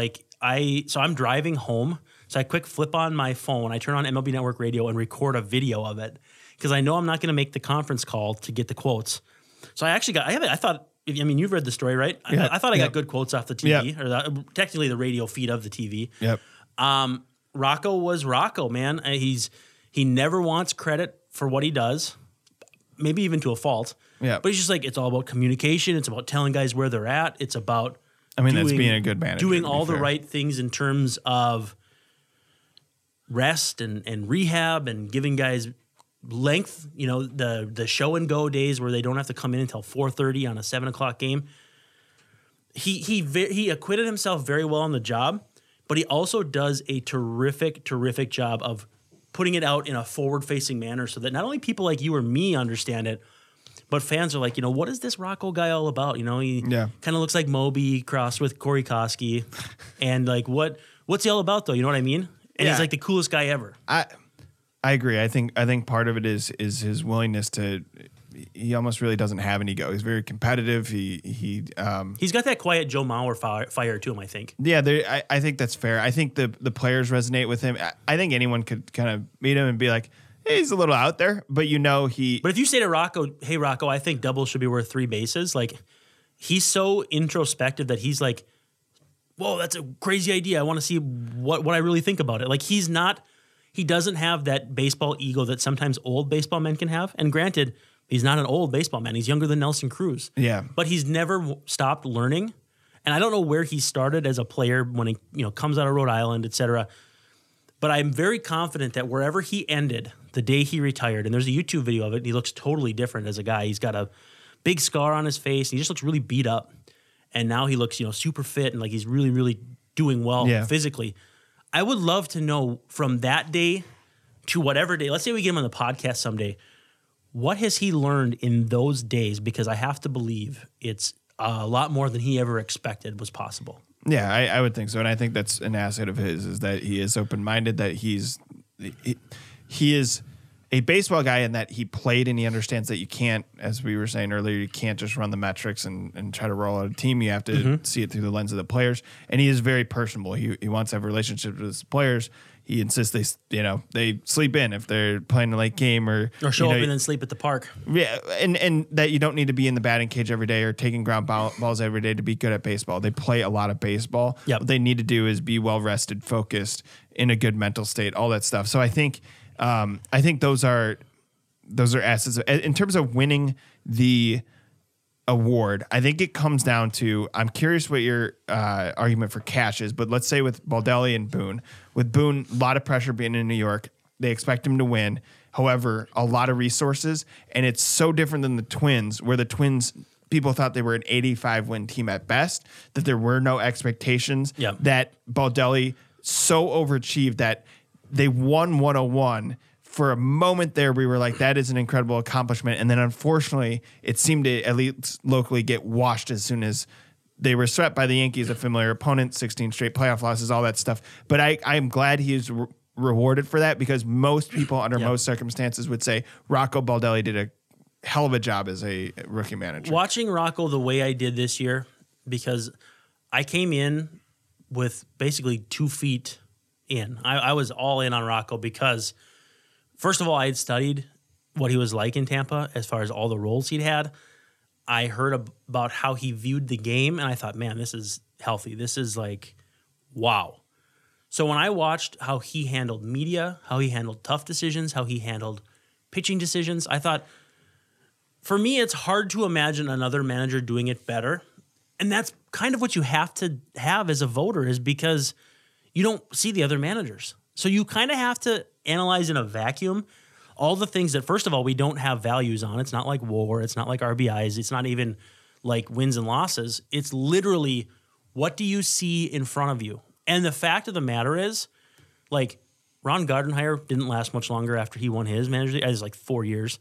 I'm driving home. So I quick flip on my phone. I turn on MLB Network Radio and record a video of it because I know I'm not going to make the conference call to get the quotes. So I actually you've read the story, right? Yeah. I thought I got good quotes off the TV, or technically the radio feed of the TV. Yep. Rocco was Rocco, man. He never wants credit for what he does, maybe even to a fault. Yeah. But he's just like, it's all about communication. It's about telling guys where they're at. It's about that's being a good manager. Doing all the right things in terms of rest and rehab and giving guys length, the show and go days where they don't have to come in until 4:30 on a 7:00 game. He acquitted himself very well on the job, but he also does a terrific job of putting it out in a forward facing manner so that not only people like you or me understand it, but fans are like, what is this Rocco guy all about? He kind of looks like Moby crossed with Corey Koski, and what's he all about though? You know what I mean? And he's like the coolest guy ever. I agree. I think part of it is his willingness to. He almost really doesn't have an ego. He's very competitive. He's got that quiet Joe Mauer fire to him, I think. Yeah, I think that's fair. I think the players resonate with him. I think anyone could kind of meet him and be like, hey, he's a little out there, but he. But if you say to Rocco, hey Rocco, I think doubles should be worth 3 bases. He's so introspective that he's like. whoa, that's a crazy idea. I want to see what I really think about it. Like, he's not, he doesn't have that baseball ego that sometimes old baseball men can have. And granted, he's not an old baseball man. He's younger than Nelson Cruz. Yeah. But he's never stopped learning. And I don't know where he started as a player when he, you know, comes out of Rhode Island, et cetera. But I'm very confident that wherever he ended the day he retired, and there's a YouTube video of it, and he looks totally different as a guy. He's got a big scar on his face, and he just looks really beat up. And now he looks, you know, super fit, and like he's really, really doing well physically. I would love to know from that day to whatever day, let's say we get him on the podcast someday, what has he learned in those days? Because I have to believe it's a lot more than he ever expected was possible. Yeah, I would think so. And I think that's an asset of his, is that he is open-minded, that he is a baseball guy in that he played and he understands that you can't, as we were saying earlier, you can't just run the metrics and try to roll out a team. You have to see it through the lens of the players. And he is very personable. He wants to have relationships with his players. He insists they, you know, they sleep in if they're playing a late game or show up and then sleep at the park. Yeah, and that you don't need to be in the batting cage every day or taking ground balls every day to be good at baseball. They play a lot of baseball. Yep. What they need to do is be well rested, focused, in a good mental state, all that stuff. So I think those are assets in terms of winning the award. I think it comes down to, I'm curious what your argument for Cash is, but let's say with Baldelli and Boone. With Boone, a lot of pressure being in New York. They expect him to win. However, a lot of resources, and it's so different than the Twins, where the Twins, people thought they were an 85-win team at best, that there were no expectations, that Baldelli so overachieved that they won 101. For a moment there, we were like, that is an incredible accomplishment. And then, unfortunately, it seemed to at least locally get washed as soon as they were swept by the Yankees, a familiar opponent, 16 straight playoff losses, all that stuff. But I am glad he is rewarded for that, because most people under most circumstances would say Rocco Baldelli did a hell of a job as a rookie manager. Watching Rocco the way I did this year, because I came in with basically 2 feet in. I was all in on Rocco because – first of all, I had studied what he was like in Tampa as far as all the roles he'd had. I heard about how he viewed the game, and I thought, man, this is healthy. This is like, wow. So when I watched how he handled media, how he handled tough decisions, how he handled pitching decisions, I thought, for me, it's hard to imagine another manager doing it better. And that's kind of what you have to have as a voter, is because you don't see the other managers. So you kind of have to analyze in a vacuum all the things that, first of all, we don't have values on. It's not like WAR. It's not like RBIs. It's not even like wins and losses. It's literally, what do you see in front of you? And the fact of the matter is, like, Ron Gardenhire didn't last much longer after he won his manager. It was like 4 years.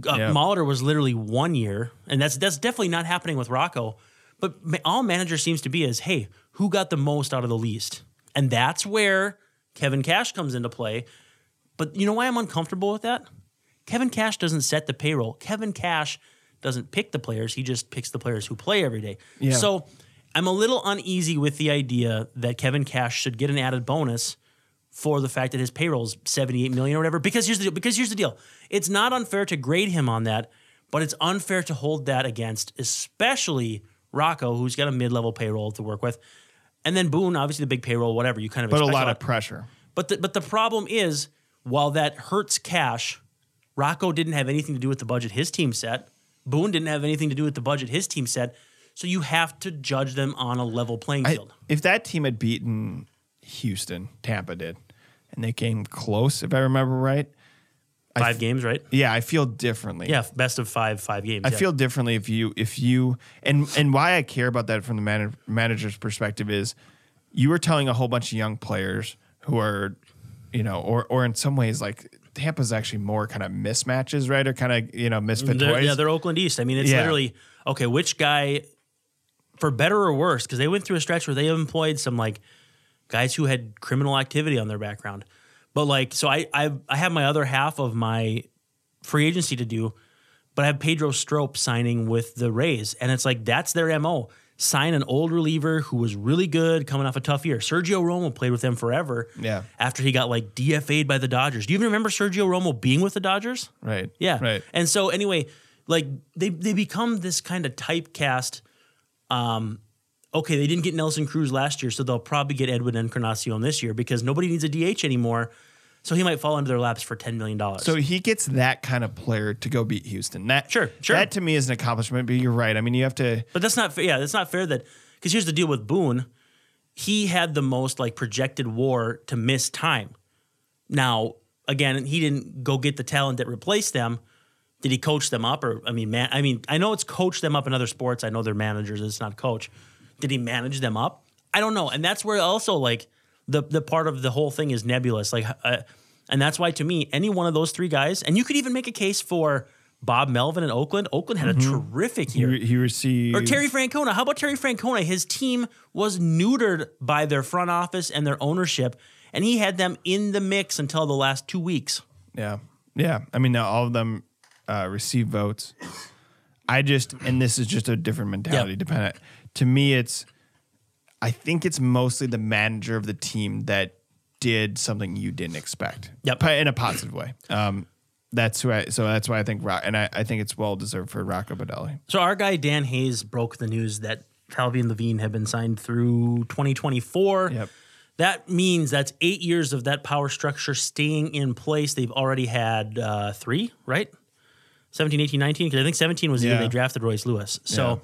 Molitor was literally 1 year. And that's definitely not happening with Rocco. But all manager seems to be is, hey, who got the most out of the least? And that's where Kevin Cash comes into play. But you know why I'm uncomfortable with that? Kevin Cash doesn't set the payroll. Kevin Cash doesn't pick the players. He just picks the players who play every day. Yeah. So I'm a little uneasy with the idea that Kevin Cash should get an added bonus for the fact that his payroll's $78 million or whatever. Because here's the deal. It's not unfair to grade him on that, but it's unfair to hold that against, especially Rocco, who's got a mid-level payroll to work with. And then Boone, obviously the big payroll, whatever, you kind of expect. But a lot of pressure. But the problem is, while that hurts Cash, Rocco didn't have anything to do with the budget his team set. Boone didn't have anything to do with the budget his team set. So you have to judge them on a level playing field. If that team had beaten Houston, Tampa did, and they came close, if I remember right. Five games, right? Yeah, I feel differently. Yeah, best of five games. I feel differently if you and why I care about that from the manager's perspective is, you were telling a whole bunch of young players who are, you know, or in some ways, like, Tampa's actually more kind of mismatches, right? Or kind of, you know, misfit toys. Yeah, they're Oakland East. I mean, it's literally, okay, which guy, for better or worse, because they went through a stretch where they employed some, like, guys who had criminal activity on their background. But, like, so I have my other half of my free agency to do, but I have Pedro Strop signing with the Rays. And it's like, that's their MO. Sign an old reliever who was really good coming off a tough year. Sergio Romo played with them forever after he got, like, DFA'd by the Dodgers. Do you even remember Sergio Romo being with the Dodgers? Right. Yeah. Right. And so, anyway, like, they become this kind of typecast okay, they didn't get Nelson Cruz last year, so they'll probably get Edwin Encarnacion this year because nobody needs a DH anymore. So he might fall into their laps for $10 million. So he gets that kind of player to go beat Houston. Sure. That to me is an accomplishment, but you're right. I mean, you have to. But that's not fair. Yeah, that's not fair that, because here's the deal with Boone. He had the most like projected WAR to miss time. Now, again, he didn't go get the talent that replaced them. Did he coach them up? Or, I mean, man, I mean, I know it's coach them up in other sports. I know they're managers. It's not coach. Did he manage them up? I don't know. And that's where also like, the part of the whole thing is nebulous. Like, and that's why, to me, any one of those three guys, and you could even make a case for Bob Melvin in Oakland. Oakland had a terrific year. He received... Or Terry Francona. How about Terry Francona? His team was neutered by their front office and their ownership, and he had them in the mix until the last 2 weeks. Yeah. Yeah. I mean, now all of them received votes. I just... And this is just a different mentality. Yep. Dependent. To me, it's... I think it's mostly the manager of the team that did something you didn't expect. Yep. In a positive way. So that's why I think I think it's well deserved for Rocco Baldelli. So our guy Dan Hayes broke the news that Falvey and Levine have been signed through 2024. Yep. That means that's 8 years of that power structure staying in place. They've already had three, right? 17, 18, 19, because I think 17 was the year they drafted Royce Lewis. So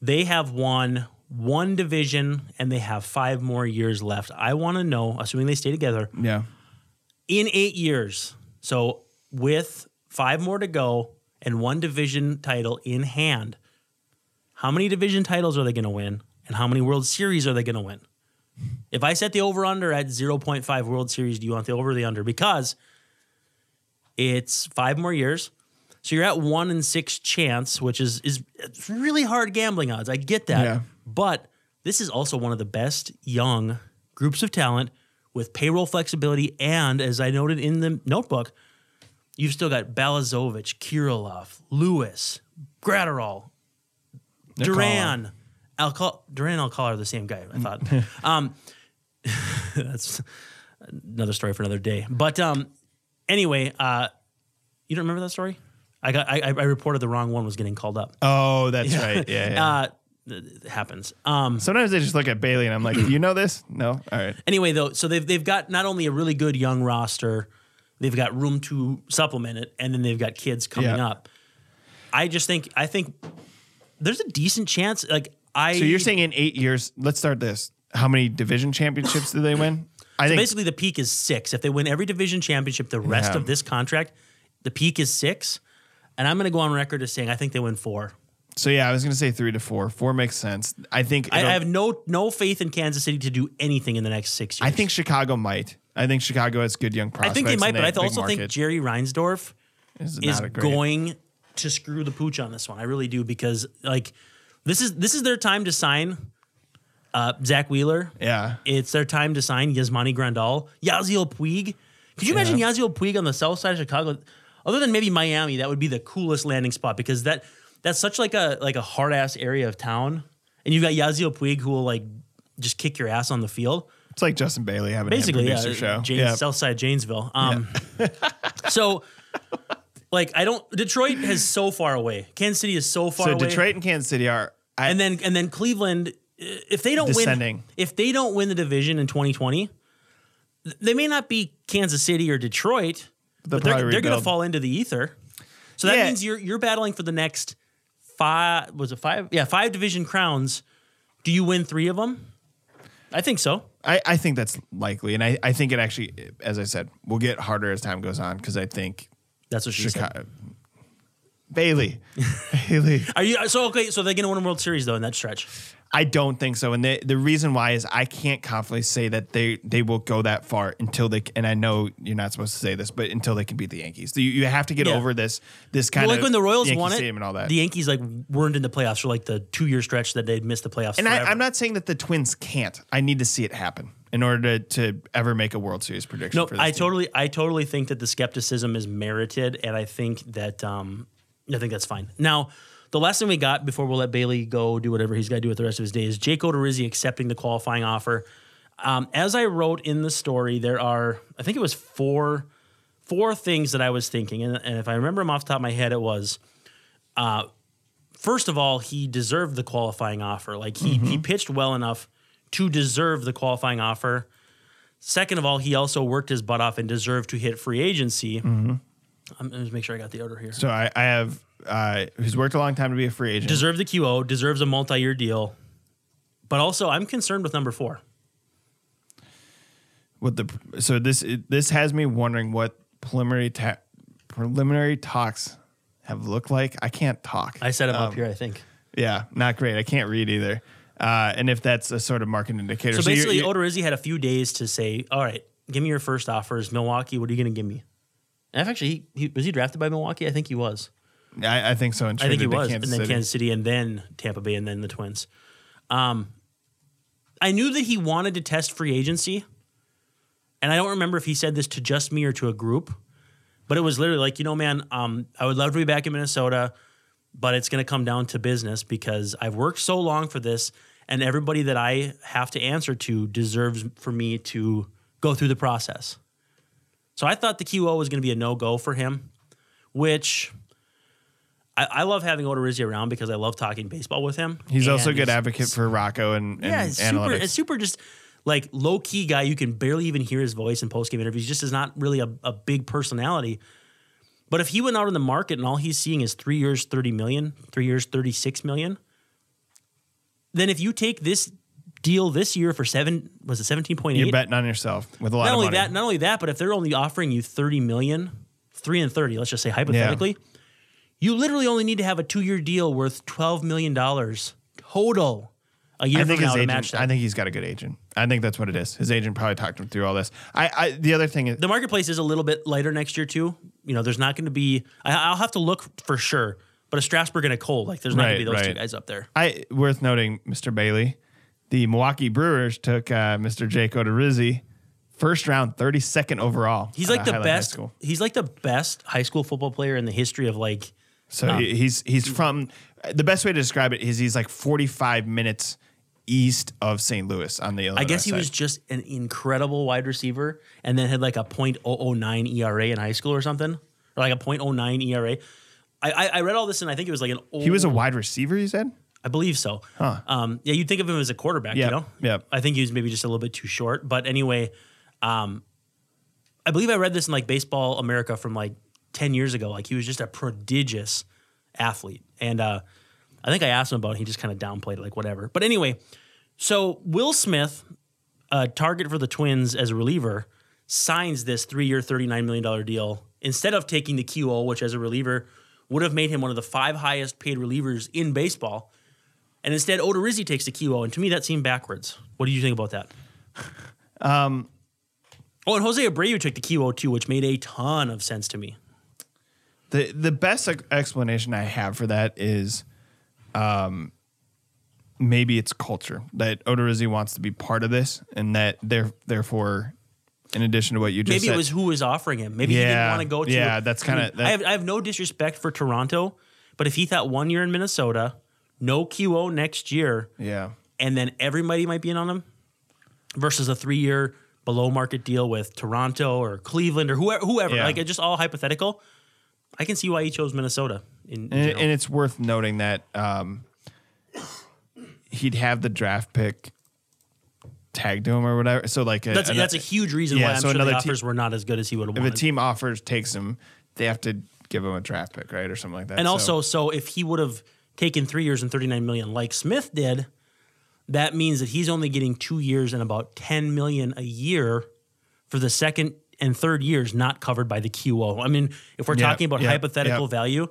they have won one division, and they have 5 more years left. I want to know, assuming they stay together, in 8 years, so with 5 more to go and one division title in hand, how many division titles are they going to win, and how many World Series are they going to win? If I set the over-under at 0.5 World Series, do you want the over or the under? Because it's 5 more years. So you're at 1 in 6 chance, which is it's really hard gambling odds. I get that. Yeah. But this is also one of the best young groups of talent with payroll flexibility. And as I noted in the notebook, you've still got Balazovic, Kirilov, Lewis, Gratterall, Duran. Duran and Alcala are the same guy, I thought. That's another story for another day. But anyway, you don't remember that story? I reported the wrong one was getting called up. Oh, that's right. Yeah. It happens. Sometimes they just look at Bailey and I'm like, do you know this? No? All right. Anyway, though, so they've got not only a really good young roster, they've got room to supplement it, and then they've got kids coming up. I think there's a decent chance. So you're saying in 8 years, let's start this. How many division championships do they win? I think basically the peak is 6. If they win every division championship, the rest of this contract, the peak is 6. And I'm going to go on record as saying I think they win 4. So, I was going to say 3 to 4. 4 makes sense. I think I have no faith in Kansas City to do anything in the next 6 years. I think Chicago might. I think Chicago has good young prospects. I think they might, but I also think Jerry Reinsdorf is going to screw the pooch on this one. I really do, because this is their time to sign Zach Wheeler. Yeah. It's their time to sign Yasmani Grandal, Yasiel Puig. Could you imagine Yasiel Puig on the south side of Chicago? Other than maybe Miami, that would be the coolest landing spot, because that's such like a hard ass area of town, and you've got Yasiel Puig who will just kick your ass on the field. It's like Justin Bailey having basically a show. Southside Janesville. So Detroit is so far away. Kansas City is so far away. So Detroit and Kansas City are, and then Cleveland. If they don't win, if they don't win the division in 2020, they may not be Kansas City or Detroit, but they're going to fall into the ether. So that means you're battling for the next 5. Was it 5? Yeah, 5 division crowns. Do you win 3 of them? I think so. I think that's likely, and I think it actually, as I said, will get harder as time goes on, because I think that's what Chicago said. Bailey. Are you so okay? So they're going to win a World Series though in that stretch. I don't think so, and the reason why is I can't confidently say that they will go that far until they. And I know you're not supposed to say this, but until they can beat the Yankees, so you have to get over this kind of when the Royals Yankee won it, and all that. The Yankees weren't in the playoffs for the 2-year stretch that they'd missed the playoffs. And I'm not saying that the Twins can't. I need to see it happen in order to ever make a World Series prediction. No, I totally think that the skepticism is merited, and I think that I think that's fine now. The last thing we got before we'll let Bailey go do whatever he's got to do with the rest of his day is Jake Odorizzi accepting the qualifying offer. As I wrote in the story, there are, I think it was four things that I was thinking. And if I remember them off the top of my head, it was first of all, he deserved the qualifying offer. Like he pitched well enough to deserve the qualifying offer. Second of all, he also worked his butt off and deserved to hit free agency. Mm-hmm. I'm going to make sure I got the order here. So I have who's worked a long time to be a free agent. Deserved the QO, deserves a multi-year deal. But also, I'm concerned with number 4. With the this has me wondering what preliminary talks have looked like. I can't talk. I set them up here, I think. Yeah, not great. I can't read either. And if that's a sort of market indicator. So basically, Odorizzi had a few days to say, all right, give me your first offers. Milwaukee, what are you going to give me? And actually, was he drafted by Milwaukee? I think he was. I think so. And I think he was. And then Kansas City, and then Tampa Bay, and then the Twins. I knew that he wanted to test free agency. And I don't remember if he said this to just me or to a group. But it was literally like, you know, man, I would love to be back in Minnesota, but it's going to come down to business because I've worked so long for this. And everybody that I have to answer to deserves for me to go through the process. So I thought the QO was going to be a no-go for him, which I love having Odorizzi around because I love talking baseball with him. He's also a good advocate for Rocco and analytics. Yeah, super just like low-key guy. You can barely even hear his voice in post-game interviews. He just is not really a big personality. But if he went out in the market and all he's seeing is 3 years, $30 million, 3 years, $36 million, then if you take this deal this year for $17.8 million, you're betting on yourself with a lot of money. Not only that, but if they're only offering you $30 million, 3 and 30, let's just say hypothetically, you literally only need to have a 2-year deal worth $12 million total a year from now to match that. I think he's got a good agent. I think that's what it is. His agent probably talked him through all this. The other thing is the marketplace is a little bit lighter next year too. You know, there's not going to be. I'll have to look for sure. But a Strasburg and a Cole, like there's not going to be those two guys up there. Worth noting, Mr. Bailey, the Milwaukee Brewers took Mr. Jake Odorizzi, first round, 32nd overall. He's like the best. He's like the best high school football player in the history of like. So he's from the best way to describe it is he's like 45 minutes east of St. Louis on the Illinois side. Was just an incredible wide receiver, and then had like a .009 ERA in high school or something, or like a .09 ERA. I read all this, and I think it was like an old... He was a wide receiver, you said? I believe so. Huh. Yeah, you'd think of him as a quarterback, you know? Yeah. I think he was maybe just a little bit too short. But anyway, I believe I read this in like Baseball America from like 10 years ago. Like he was just a prodigious athlete. And I think I asked him about it. He just kind of downplayed it, like whatever. But anyway, so Will Smith, a target for the Twins as a reliever, signs this 3-year, $39 million deal instead of taking the QO, which as a reliever... would have made him one of the 5 highest paid relievers in baseball. And instead, Odorizzi takes the QO. And to me, that seemed backwards. What do you think about that? And Jose Abreu took the QO too, which made a ton of sense to me. The best explanation I have for that is maybe it's culture. That Odorizzi wants to be part of this and that therefore... in addition to what you just said. Maybe it was who was offering him. Maybe he didn't want to go to. Yeah, that's kind of... I have no disrespect for Toronto, but if he thought 1 year in Minnesota, no QO next year, and then everybody might be in on him, versus a 3-year below-market deal with Toronto or Cleveland or whoever. Like, it's just all hypothetical. I can see why he chose Minnesota. And it's worth noting that he'd have the draft pick... tagged to him or whatever. So like that's a huge reason why I'm sure the offers were not as good as he would have wanted. If a team offers takes him, they have to give him a draft pick, right? Or something like that. And also if he would have taken 3 years and $39 million like Smith did, that means that he's only getting 2 years and about $10 million a year for the second and third years not covered by the QO. I mean, if we're talking about hypothetical value.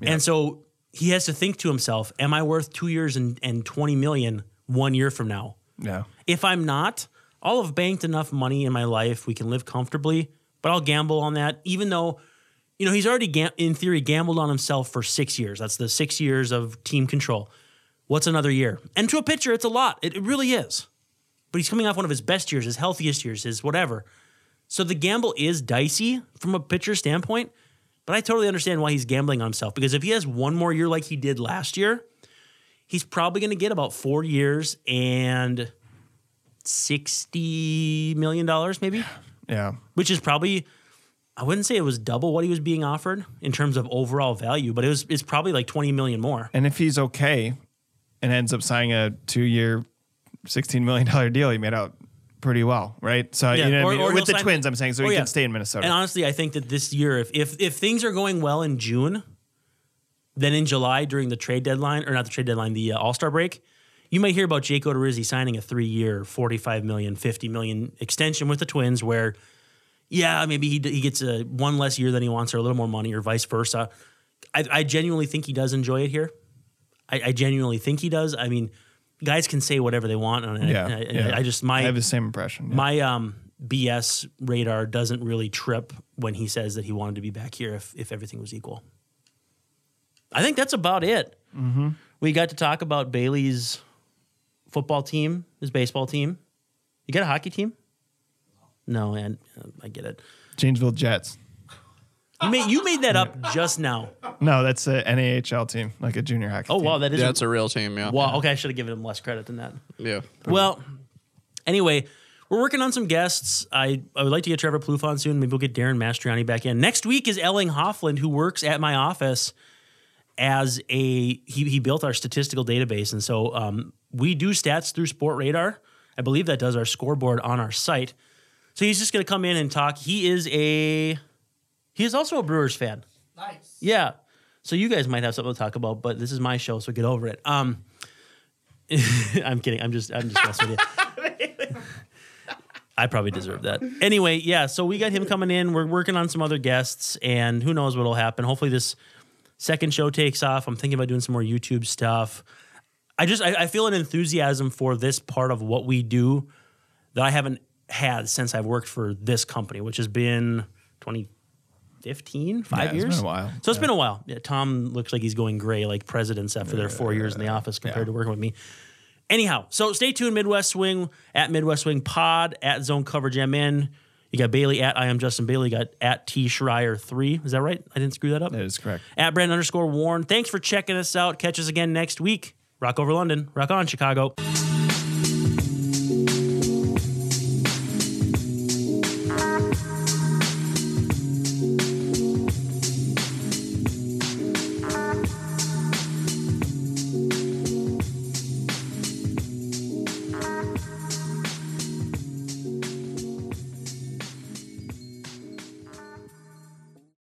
Yep. And so he has to think to himself, am I worth 2 years and $20 million 1 year from now? Yeah. If I'm not, I'll have banked enough money in my life. We can live comfortably, but I'll gamble on that. Even though, you know, he's already in theory gambled on himself for 6 years. That's the 6 years of team control. What's another year? And to a pitcher, it's a lot. It really is. But he's coming off one of his best years, his healthiest years, his whatever. So the gamble is dicey from a pitcher standpoint, but I totally understand why he's gambling on himself. Because if he has one more year like he did last year, he's probably going to get about 4 years and $60 million maybe. Yeah. Which is probably, I wouldn't say it was double what he was being offered in terms of overall value, but it's probably like $20 million more. And if he's okay and ends up signing a 2-year, $16 million deal, he made out pretty well, right? So yeah, you know, or with the Twins, I'm saying, so he can stay in Minnesota. And honestly, I think that this year, if things are going well in June, then in July during the trade deadline, or not the trade deadline, the All-Star break, you might hear about Jake Odorizzi signing a 3-year, $45 million, $50 million extension with the Twins where, yeah, maybe he gets one less year than he wants or a little more money or vice versa. I genuinely think he does enjoy it here. I genuinely think he does. I mean, guys can say whatever they want. And yeah, I have the same impression. Yeah. My BS radar doesn't really trip when he says that he wanted to be back here if everything was equal. I think that's about it. Mm-hmm. We got to talk about Bailey's football team, his baseball team. You got a hockey team? No, and I get it. Janesville Jets. You made that up just now. No, that's an NAHL team, like a junior hockey team. Oh, wow, that's a real team, yeah. Wow, okay, I should have given him less credit than that. Yeah. Well, anyway, we're working on some guests. I would like to get Trevor Plouffe on soon. Maybe we'll get Darren Mastriani back in. Next week is Elling Hoffland, who works at my office as he built our statistical database, and so we do stats through Sport Radar. I believe that does our scoreboard on our site. So he's just going to come in and talk. He is also a Brewers fan. Nice. Yeah. So you guys might have something to talk about, but this is my show, so get over it. I'm kidding. I'm just messing with you. I probably deserve that. Anyway, yeah, so we got him coming in. We're working on some other guests, and who knows what'll happen. Hopefully this second show takes off. I'm thinking about doing some more YouTube stuff. I feel an enthusiasm for this part of what we do that I haven't had since I've worked for this company, which has been 2015, five years. It's been a while. So it's been a while. Yeah, Tom looks like he's going gray like presidents after their 4 years in the office compared to working with me. Anyhow, so stay tuned, Midwest Swing, at Midwest Swing Pod, at Zone Coverage MN. You got Bailey at I am Justin Bailey. You got at T Schreier 3. Is that right? I didn't screw that up. That is correct. At Brand_Warren. Thanks for checking us out. Catch us again next week. Rock over London. Rock on, Chicago.